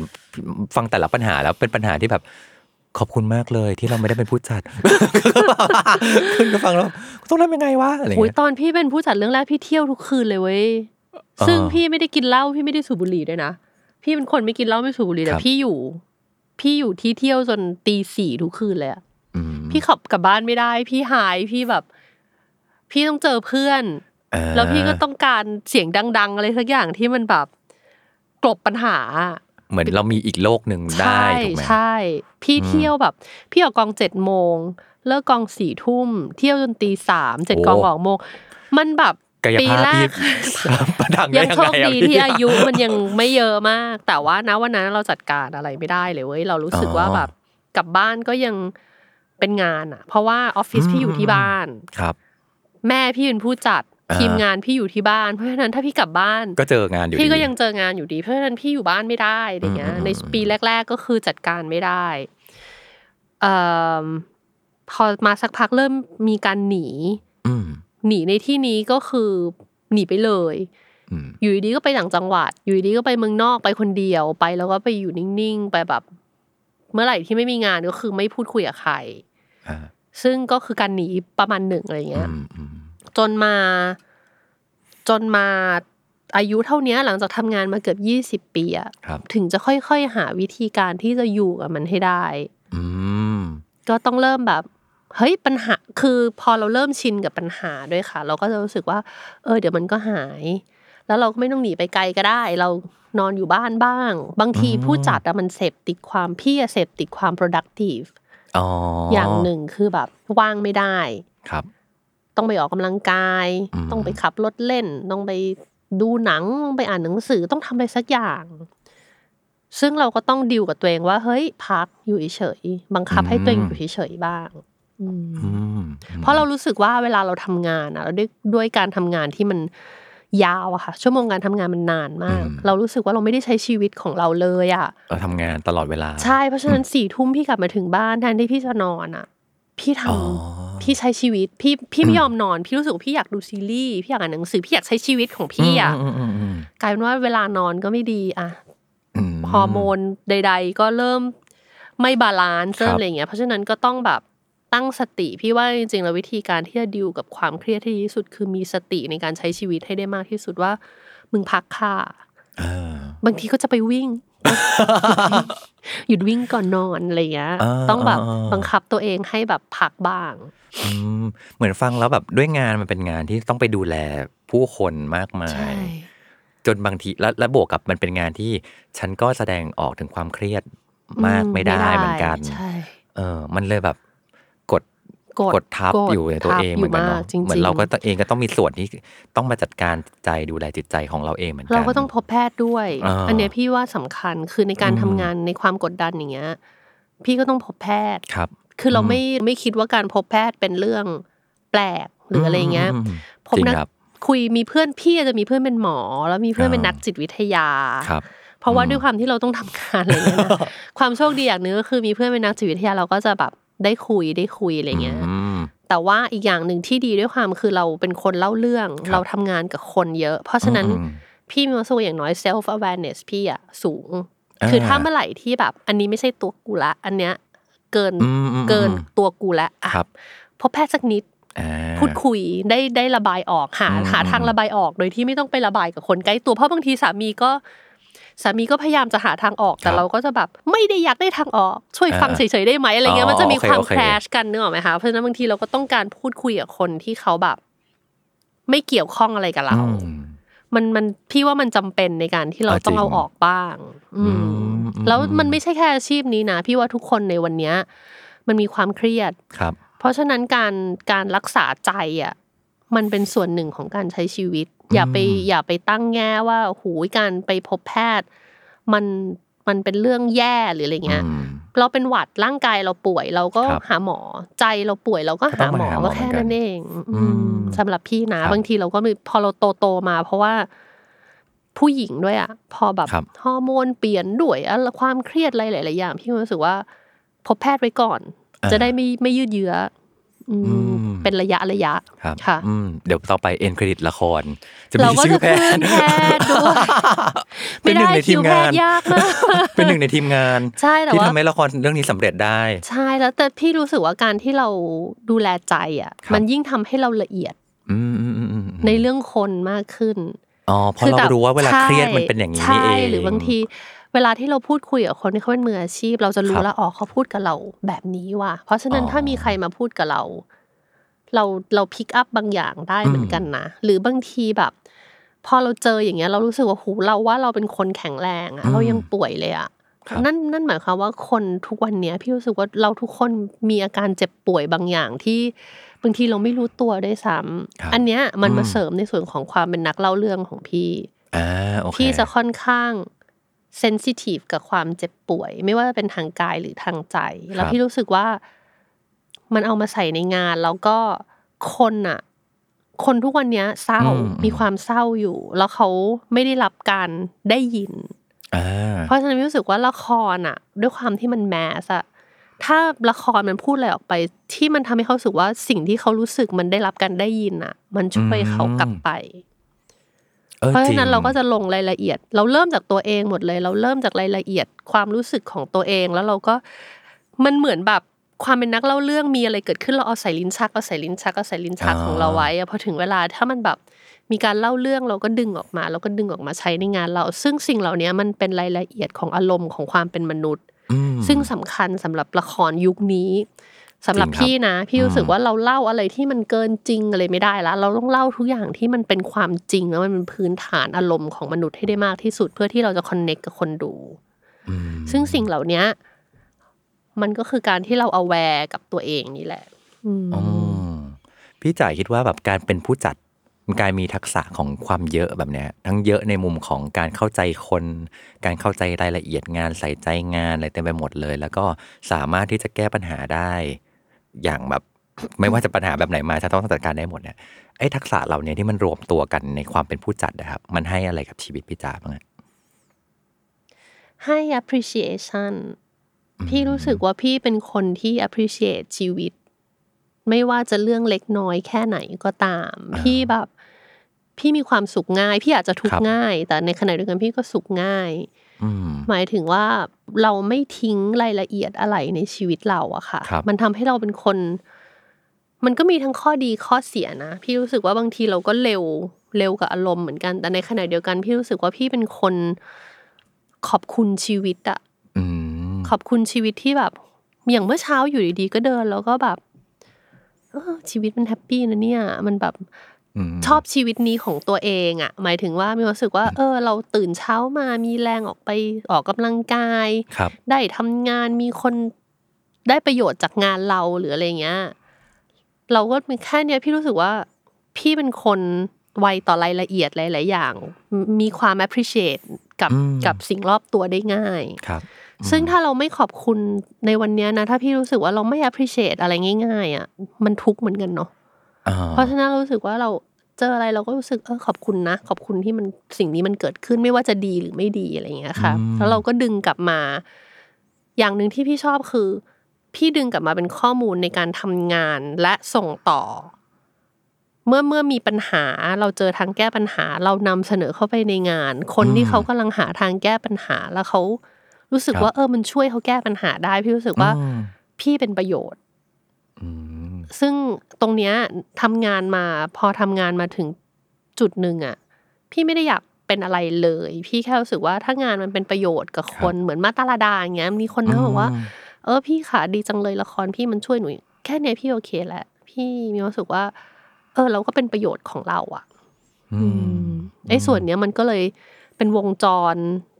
ฟังแต่ละปัญหาแล้วเป็นปัญหาที่แบบขอบคุณมากเลยที่เราไม่ได้เป็นผู้จัดคุณก็ฟังแล้วต้องทำยังไงวะอะไรเงี้ยตอนพี่เป็นผู้จัดเรื่องแรกพี่เที่ยวทุกคืนเลยเว้ยซึ่งพี่ไม่ได้กินเหล้าพี่ไม่ได้สูบบุหรี่ด้วยนะพี่เป็นคนไม่กินเหล้าไม่สูบบุหรี่แต่พี่อยู่ พี่อยู่ที่เที่ยวจนตีสี่ทุกคืนเลยอะพี่ขับกลับบ้านไม่ได้พี่หายพี่แบบพี่ต้องเจอเพื่อนแล้วพี่ก็ต้องการเสียงดังๆอะไรสักอย่างที่มันแบบกลบปัญหาเหมือนเรามีอีกโลกหนึ่งได้ถูกไหมใช่พี่เที่ยวแบบพี่ออกกองเจ็ดโมงเลิกกองสี่ทุ่มเที่ยวจนตีสามเจ็ดกองออกโมงมันแบบปีแรกยังโชคดีที่อายุมันยังไม่เยอะมากแต่ว่านะวันนั้นเราจัดการอะไรไม่ได้เลยเว้ยเรารู้สึกว่าแบบกลับบ้านก็ยังเป็นงานอ่ะเพราะว่าออฟฟิศพี่อยู่ที่บ้านครับแม่พี่เป็นผู้จัดทีมงานพี่อยู่ที่บ้านเพราะฉะนั้นถ้าพี่กลับบ้านก็เจองานอยู่พี่ก็ยังเจองานอยู่ดีเพราะฉะนั้นพี่อยู่บ้านไม่ได้อะไรเงี้ยในปีแรกๆก็คือจัดการไม่ได้เอ่อพอมาสักพักเริ่มมีการหนีหนีในที่นี้ก็คือหนีไปเลยอยู่ดีก็ไปต่างจังหวัดอยู่ดีก็ไปเมืองนอกไปคนเดียวไปแล้วก็ไปอยู่นิ่งๆไปแบบเมื่อไหร่ที่ไม่มีงานก็คือไม่พูดคุยกับใครซึ่งก็คือการหนีประมาณหนึ่งอะไรเงี้ยจนมาจนมาอายุเท่านี้หลังจากทำงานมาเกือบยี่สิบปีอะถึงจะค่อยๆหาวิธีการที่จะอยู่กับมันให้ได้ก็ต้องเริ่มแบบเฮ้ยปัญหาคือพอเราเริ่มชินกับปัญหาด้วยค่ะเราก็จะรู้สึกว่าเออเดี๋ยวมันก็หายแล้วเราก็ไม่ต้องหนีไปไกลก็ได้เรานอนอยู่บ้านบ้างบางทีผู้จัดอะมันเสพติดความพี่อะเสพติดความ productive อ๋ออย่างหนึ่งคือแบบว่างไม่ได้ครับต้องไปออกกำลังกายต้องไปขับรถเล่นต้องไปดูหนังต้องไปอ่านหนังสือต้องทำอะไรสักอย่างซึ่งเราก็ต้องดีลกับตัวเองว่าเฮ้ยพักอยู่เฉยๆบังคับให้ตัวเองอยู่เฉยๆบ้างเพราะเรารู้สึกว่าเวลาเราทำงานอะเราด้วยด้วยการทำงานที่มันยาวอะค่ะชั่วโมงการทำงานมันนานมากเรารู้สึกว่าเราไม่ได้ใช้ชีวิตของเราเลยอะเราทำงานตลอดเวลาใช่เพราะฉะนั้นสี่ทุ่มพี่กลับมาถึงบ้านแทนที่พี่จะนอนอะพี่ทำพี่ใช้ชีวิตพี่พี่ไม่ยอมนอนพี่รู้สึกพี่อยากดูซีรีส์พี่อยากอ่านหนังสือพี่อยากใช้ชีวิตของพี่อะกลายเป็นว่าเวลานอนก็ไม่ดีอะฮอร์โมนใดๆก็เริ่มไม่บาลานซ์อะไรอย่างเงี้ยเพราะฉะนั้นก็ต้องแบบตั้งสติพี่ว่าจริงๆแล้ววิธีการที่จะดีลกับความเครียดที่ดีที่สุดคือมีสติในการใช้ชีวิตให้ได้มากที่สุดว่ามึงพักค่ะบางทีก็จะไปวิ่งหยุดวิ่งก่อนนอนอะไรเงี้ยต้องแบบบังคับตัวเองให้แบบพักบ้างเหมือนฟังแล้วแบบด้วยงานมันเป็นงานที่ต้องไปดูแลผู้คนมากมายจนบางทีและบวกกับมันเป็นงานที่ฉันก็แสดงออกถึงความเครียดมากไม่ได้เหมือนกันเออมันเลยแบบกดทับอยู่ในตัวเองเหมือนกันเนาะเหมือนเราก็ตัวเองก็ต้องมีส่วนที่ต้องมาจัดการใจดูแลจิตใจของเราเองเหมือนกันเราก็ต้องพบแพทย์ด้วยอันเนี้ยพี่ว่าสำคัญคือในการทำงานในความกดดันอย่างเงี้ยพี่ก็ต้องพบแพทย์ครับคือเราไม่ไม่คิดว่าการพบแพทย์เป็นเรื่องแปลกหรืออะไรเงี้ยผมนัดคุยมีเพื่อนพี่จะมีเพื่อนเป็นหมอแล้วมีเพื่อนเป็นนักจิตวิทยาเพราะว่าด้วยความที่เราต้องทำงานอะไรเงี้ยความโชคดีอย่างนึงก็คือมีเพื่อนเป็นนักจิตวิทยาเราก็จะแบบได้คุยได้คุยอะไรเงี้ยแต่ว่าอีกอย่างหนึ่งที่ดีด้วยความคือเราเป็นคนเล่าเรื่องเราทำงานกับคนเยอะเพราะฉะนั้นพี่มีความสุขอย่างน้อย self awareness พี่อะสูงคือถ้าเมื่อไหร่ที่แบบอันนี้ไม่ใช่ตัวกูละอันเนี้ยเกินเกินตัวกูละพบแพทย์สักนิดพูดคุยได้ได้ระบายออกหาหาทางระบายออกโดยที่ไม่ต้องไประบายกับคนใกล้ตัวเพราะบางทีสามีก็สามีก็พยายามจะหาทางออกแต่เราก็จะแบบไม่ได้อยากได้ทางออกช่วยฟังเฉยๆได้ไหมอะไรเงี้ยมันจะมีความแครชกันนึกออกไหมคะเพราะฉะนั้นบางทีเราก็ต้องการพูดคุยกับคนที่เขาแบบไม่เกี่ยวข้องอะไรกับเรามันมันพี่ว่ามันจำเป็นในการที่เราต้องเอาออกบ้างแล้วมันไม่ใช่แค่อาชีพนี้นะพี่ว่าทุกคนในวันนี้มันมีความเครียดเพราะฉะนั้นการการรักษาใจอ่ะมันเป็นส่วนหนึ่งของการใช้ชีวิตอย่าไปอย่าไปตั้งแง่ว่าหูยการไปพบแพทย์มันมันเป็นเรื่องแย่หรืออะไรเงี้ยเราเป็นหวัดร่างกายเราป่วยเราก็หาหมอใจเราป่วยเราก็หาหมอก็แค่นั้นเองสำหรับพี่นะบางทีเราก็พอเราโตโตมาเพราะว่าผู้หญิงด้วยอ่ะพอแบบฮอร์โมนเปลี่ยนด้วยอะไรความเครียดอะไรหลายๆอย่างพี่รู้สึกว่าพบแพทย์ไว้ก่อนจะได้ไม่ไม่ยืดเยื้อเป็นระยะระยะค่ะเดี๋ยวต่อไปเอ็นเครดิตละครจะมีชื่อแพทย์ด้วยเป็นหนึ่งในทีมงานยากมากเป็นหนึ่งในทีมงานที่ทำให้ละครเรื่องนี้สำเร็จได้ใช่แล้วแต่พี่รู้สึกว่าการที่เราดูแลใจอ่ะมันยิ่งทำให้เราละเอียดในเรื่องคนมากขึ้นอ๋อเพราะเรารู้ว่าเวลาเครียดมันเป็นอย่างนี้นี่เองหรือบางที เวลาที่เราพูดคุยกับคนที่เขาเป็นมืออาชีพเราจะรู้แล้วอ๋อเขาพูดกับเราแบบนี้ว่ะเพราะฉะนั้นถ้ามีใครมาพูดกับเราเราเราพิกอัพบางอย่างได้เหมือนกันนะหรือบางทีแบบพอเราเจออย่างเงี้ยเรารู้สึกว่าหูเราว่าเราเป็นคนแข็งแรงอ่ะเรายังป่วยเลยอ่ะนั่นนั่นหมายความว่าคนทุกวันเนี้ยพี่รู้สึกว่าเราทุกคนมีอาการเจ็บป่วยบางอย่างที่บางทีเราไม่รู้ตัวด้วยซ้ำอันเนี้ยมันมาเสริมในส่วนของความเป็นนักเล่าเรื่องของพี่พี่จะค่อนข้างเซนซิทีฟกับความเจ็บป่วยไม่ว่าจะเป็นทางกายหรือทางใจแล้วพี่รู้สึกว่ามันเอามาใส่ในงานแล้วก็คนอ่ะคนทุกวันนี้เศร้ามีความเศร้าอยู่แล้วเขาไม่ได้รับการได้ยินเพราะฉะนั้นรู้สึกว่าละครอ่ะด้วยความที่มันแมสอ่ะถ้าละครมันพูดอะไรออกไปที่มันทำให้เขารู้สึกว่าสิ่งที่เขารู้สึกมันได้รับการได้ยินอ่ะมันช่วยเขากลับไปเพราะฉะนั้นเราก็จะลงรายละเอียดเราเริ่มจากตัวเองหมดเลยเราเริ่มจากรายละเอียดความรู้สึกของตัวเองแล้วเราก็มันเหมือนแบบความเป็นนักเล่าเรื่องมีอะไรเกิดขึ้นเราเอาใส่ลิ้นชักเอาใส่ลิ้นชักเอาใส่ลิ้นชักของเราไว้พอถึงเวลาถ้ามันแบบมีการเล่าเรื่องเราก็ดึงออกมาเราก็ดึงออกมาใช้ในงานเราซึ่งสิ่งเหล่านี้มันเป็นรายละเอียดของอารมณ์ของความเป็นมนุษย์ซึ่งสำคัญสำหรับละครยุคนี้สำหรับพี่นะพี่รู้สึกว่าเราเล่าอะไรที่มันเกินจริงอะไรไม่ได้แล้วเราต้องเล่าทุกอย่างที่มันเป็นความจริงแล้วมันเป็นพื้นฐานอารมณ์ของมนุษย์ให้ได้มากที่สุดเพื่อที่เราจะคอนเนคกับคนดูซึ่งสิ่งเหล่านี้มันก็คือการที่เราเอาแวร์กับตัวเองนี่แหละพี่จ่ายคิดว่าแบบการเป็นผู้จัดมันการมีทักษะของความเยอะแบบเนี้ยทั้งเยอะในมุมของการเข้าใจคนการเข้าใจรายละเอียดงานใส่ใจงานอะไรเต็มไปหมดเลยแล้วก็สามารถที่จะแก้ปัญหาได้อย่างแบบไม่ว่าจะปัญหาแบบไหนมาฉันต้องจัดการได้หมดเนี่ยไอ้ทักษะเหล่านี้ที่มันรวมตัวกันในความเป็นผู้จัดนะครับมันให้อะไรกับชีวิตพี่จ่าบ้างให้ appreciationพี่รู้สึกว่าพี่เป็นคนที่ appreciate ชีวิตไม่ว่าจะเรื่องเล็กน้อยแค่ไหนก็ตามพี่แบบพี่มีความสุขง่ายพี่อาจจะทุกข์ง่ายแต่ในขณะเดียวกันพี่ก็สุขง่ายหมายถึงว่าเราไม่ทิ้งรายละเอียดอะไรในชีวิตเราอะค่ะมันทำให้เราเป็นคนมันก็มีทั้งข้อดีข้อเสียนะพี่รู้สึกว่าบางทีเราก็เร็วเร็วกับอารมณ์เหมือนกันแต่ในขณะเดียวกันพี่รู้สึกว่าพี่เป็นคนขอบคุณชีวิตอะขอบคุณชีวิตที่แบบอย่างเมื่อเช้าอยู่ดีๆก็เดินแล้วก็แบบเออชีวิตมันแฮปปี้นะเนี่ยมันแบบชอบชีวิตนี้ของตัวเองอ่ะหมายถึงว่ามีความรู้สึกว่าเออเราตื่นเช้ามามีแรงออกไปออกกำลังกายได้ทำงานมีคนได้ประโยชน์จากงานเราหรืออะไรเงี้ยเราก็แค่เนี้ยพี่รู้สึกว่าพี่เป็นคนไวต่อรายละเอียดหลายๆอย่างมีความ appreciate กับกับสิ่งรอบตัวได้ง่ายซึ่งถ้าเราไม่ขอบคุณในวันนี้นะถ้าพี่รู้สึกว่าเราไม่ appreciate อะไรง่ายๆอ่ะมันทุกข์เหมือนกันเนาะเพราะฉะนั้นรู้สึกว่าเราเจออะไรเราก็รู้สึกเออขอบคุณนะขอบคุณที่มันสิ่งนี้มันเกิดขึ้นไม่ว่าจะดีหรือไม่ดีอะไรอย่างเงี้ยค่ะแล้วเราก็ดึงกลับมาอย่างนึงที่พี่ชอบคือพี่ดึงกลับมาเป็นข้อมูลในการทำงานและส่งต่อเมื่อเมื่อมีปัญหาเราเจอทางแก้ปัญหาเรานำเสนอเข้าไปในงานคนที่เขากำลังหาทางแก้ปัญหาแล้วเขารู้สึกว่าเออมันช่วยเขาแก้ปัญหาได้พี่รู้สึกว่าพี่เป็นประโยชน์ซึ่งตรงเนี้ยทำงานมาพอทำงานมาถึงจุดนึงอ่ะพี่ไม่ได้อยากเป็นอะไรเลยพี่แค่รู้สึกว่าถ้างานมันเป็นประโยชน์กับคนเหมือนมาตาลาดาอย่างเงี้ยมีคนเขาบอกว่าเออพี่ขาดีจังเลยละครพี่มันช่วยหนูแค่เนี้ยพี่โอเคแหละพี่มีความรู้สึกว่าเออเราก็เป็นประโยชน์ของเราอ่ะไอ้ส่วนเนี้ยมันก็เลยเป็นวงจร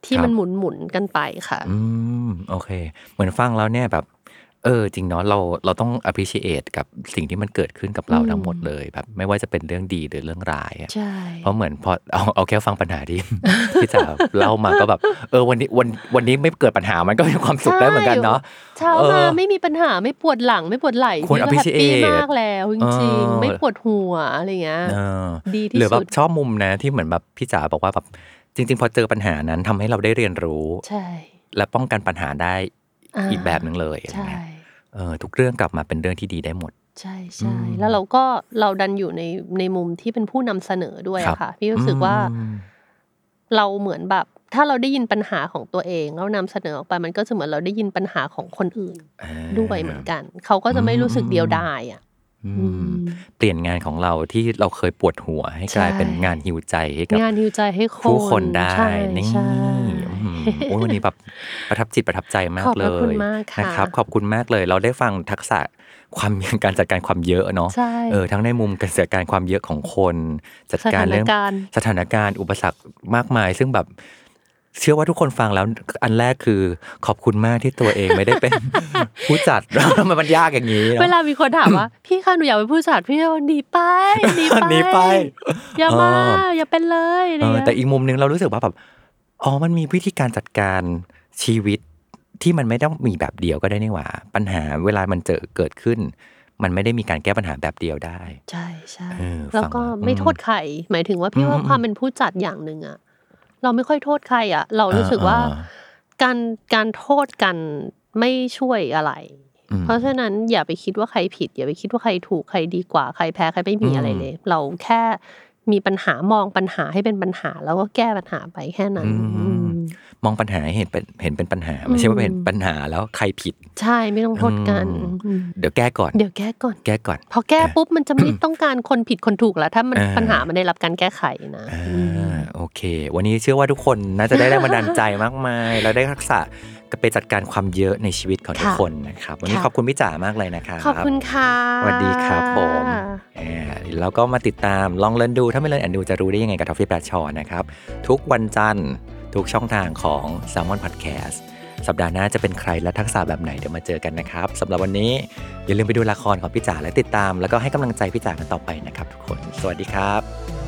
ที่มันหมุนหมุนกันไปค่ะอืมโอเคเหมือนฟังแล้วเนี่ยแบบเออจริงเนาะเราเราต้อง appreciate กับสิ่งที่มันเกิดขึ้นกับเราทั้งหมดเลยแบบไม่ว่าจะเป็นเรื่องดีหรือเรื่องร้ายใช่เพราะเหมือนพอเอาเอาแค่ฟังปัญหาที่ที่จะเล่ามาก็แบบเออวันนี้วันวันนี้ไม่เกิดปัญหามันก็มีความสุขได้เหมือนกันเนาะเช้ามาไม่มีปัญหาไม่ปวดหลังไม่ปวดไหล่คุณ appreciate มากแล้วจริงๆไม่ปวดหัวอะไรเงี้ยดีที่สุดหรือแบบชอบมุมนะที่เหมือนแบบพี่จ๋าบอกว่าแบบจริงๆพอเจอปัญหานั้นทำให้เราได้เรียนรู้และป้องกันปัญหาได้อีกแบบนึงเลยใช่เออทุกเรื่องกลับมาเป็นเรื่องที่ดีได้หมดใช่ใช่แล้วเราก็เราดันอยู่ในในมุมที่เป็นผู้นำเสนอด้วยค่ะพี่รู้สึกว่าเราเหมือนแบบถ้าเราได้ยินปัญหาของตัวเองแล้วนำเสนอออกไปมันก็จะเหมือนเราได้ยินปัญหาของคนอื่นด้วยเหมือนกันเขาก็จะไม่รู้สึกเดียวดายอ่ะเปลี่ยนงานของเราที่เราเคยปวดหัวให้กลายเป็นงานฮีลใจให้กับงานฮีลใจให้คนผู้คนได้นี่ โอ้ยวันนี้แบบประทับจิตประทับใจมากเลยขอบคุณมากค่ะนะครับขอบคุณมากเลยเราได้ฟังทักษะความการจัดการความเยอะเนาะเออทั้งในมุมการจัดการความเยอะของคนจัดการเรื่องสถานการณ์อุปสรรคมากมายซึ่งแบบเชื่อว่าทุกคนฟังแล้วอันแรกคือขอบคุณมากที่ตัวเองไม่ได้เป็นผู้จัดแล้วทำไมมันยากอย่างนี้เวลามีคนถามว่าพี่คะหนูอยากเป็นผู้จัดพี่ก็หนีไปหนีไปอย่ามาอย่าเป็นเลยแต่อีกมุมนึงเรารู้สึกว่าแบบอ๋อมันมีวิธีการจัดการชีวิตที่มันไม่ต้องมีแบบเดียวก็ได้นี่หว่าปัญหาเวลามันเจอเกิดขึ้นมันไม่ได้มีการแก้ปัญหาแบบเดียวได้ใช่ใช่แล้วก็ไม่โทษใครหมายถึงว่าพี่ว่าความเป็นผู้จัดอย่างนึงอะเราไม่ค่อยโทษใครอ่ะเรารู้สึกว่าการการโทษกันไม่ช่วยอะไรเพราะฉะนั้นอย่าไปคิดว่าใครผิดอย่าไปคิดว่าใครถูกใครดีกว่าใครแพ้ใครไม่มีอะไรเลยเราแค่มีปัญหามองปัญหาให้เป็นปัญหาแล้วก็แก้ปัญหาไปแค่นั้นมองปัญหาให้เห็นเป็นเห็นเป็นปัญหาไม่ใช่ว่าเป็นปัญหาแล้วใครผิดใช่ไม่ต้องโทษกันเดี๋ยวแก้ก่อนเดี๋ยวแก้ก่อนแก้ก่อนพอแก้ปุ๊บมันจะไม่ต้องการคนผิดคนถูกแล้วถ้ามันปัญหามันได้รับการแก้ไขนะโอเควันนี้เชื่อว่าทุกคนน่าจะได้แรงบันดาลใจมากมายแล้วได้ทักษะก็ไปจัดการความเยอะในชีวิตของทุกคนนะครับวันนี้ขอบคุณพี่จ๋ามากเลยนะคะขอบคุณค่ะสวัสดีครับผมแล้วก็มาติดตามลองเล่นดูถ้าไม่เล่นแอนดูจะรู้ได้ยังไงกับทอฟฟี่ปลาชอนนะครับทุกวันจันทร์ทุกช่องทางของ Salmon Podcast สัปดาห์หน้าจะเป็นใครและทักษะแบบไหนเดี๋ยวมาเจอกันนะครับสำหรับวันนี้อย่าลืมไปดูละครของพี่จ๋าและติดตามแล้วก็ให้กำลังใจพี่จ๋ากันต่อไปนะครับทุกคนสวัสดีครับ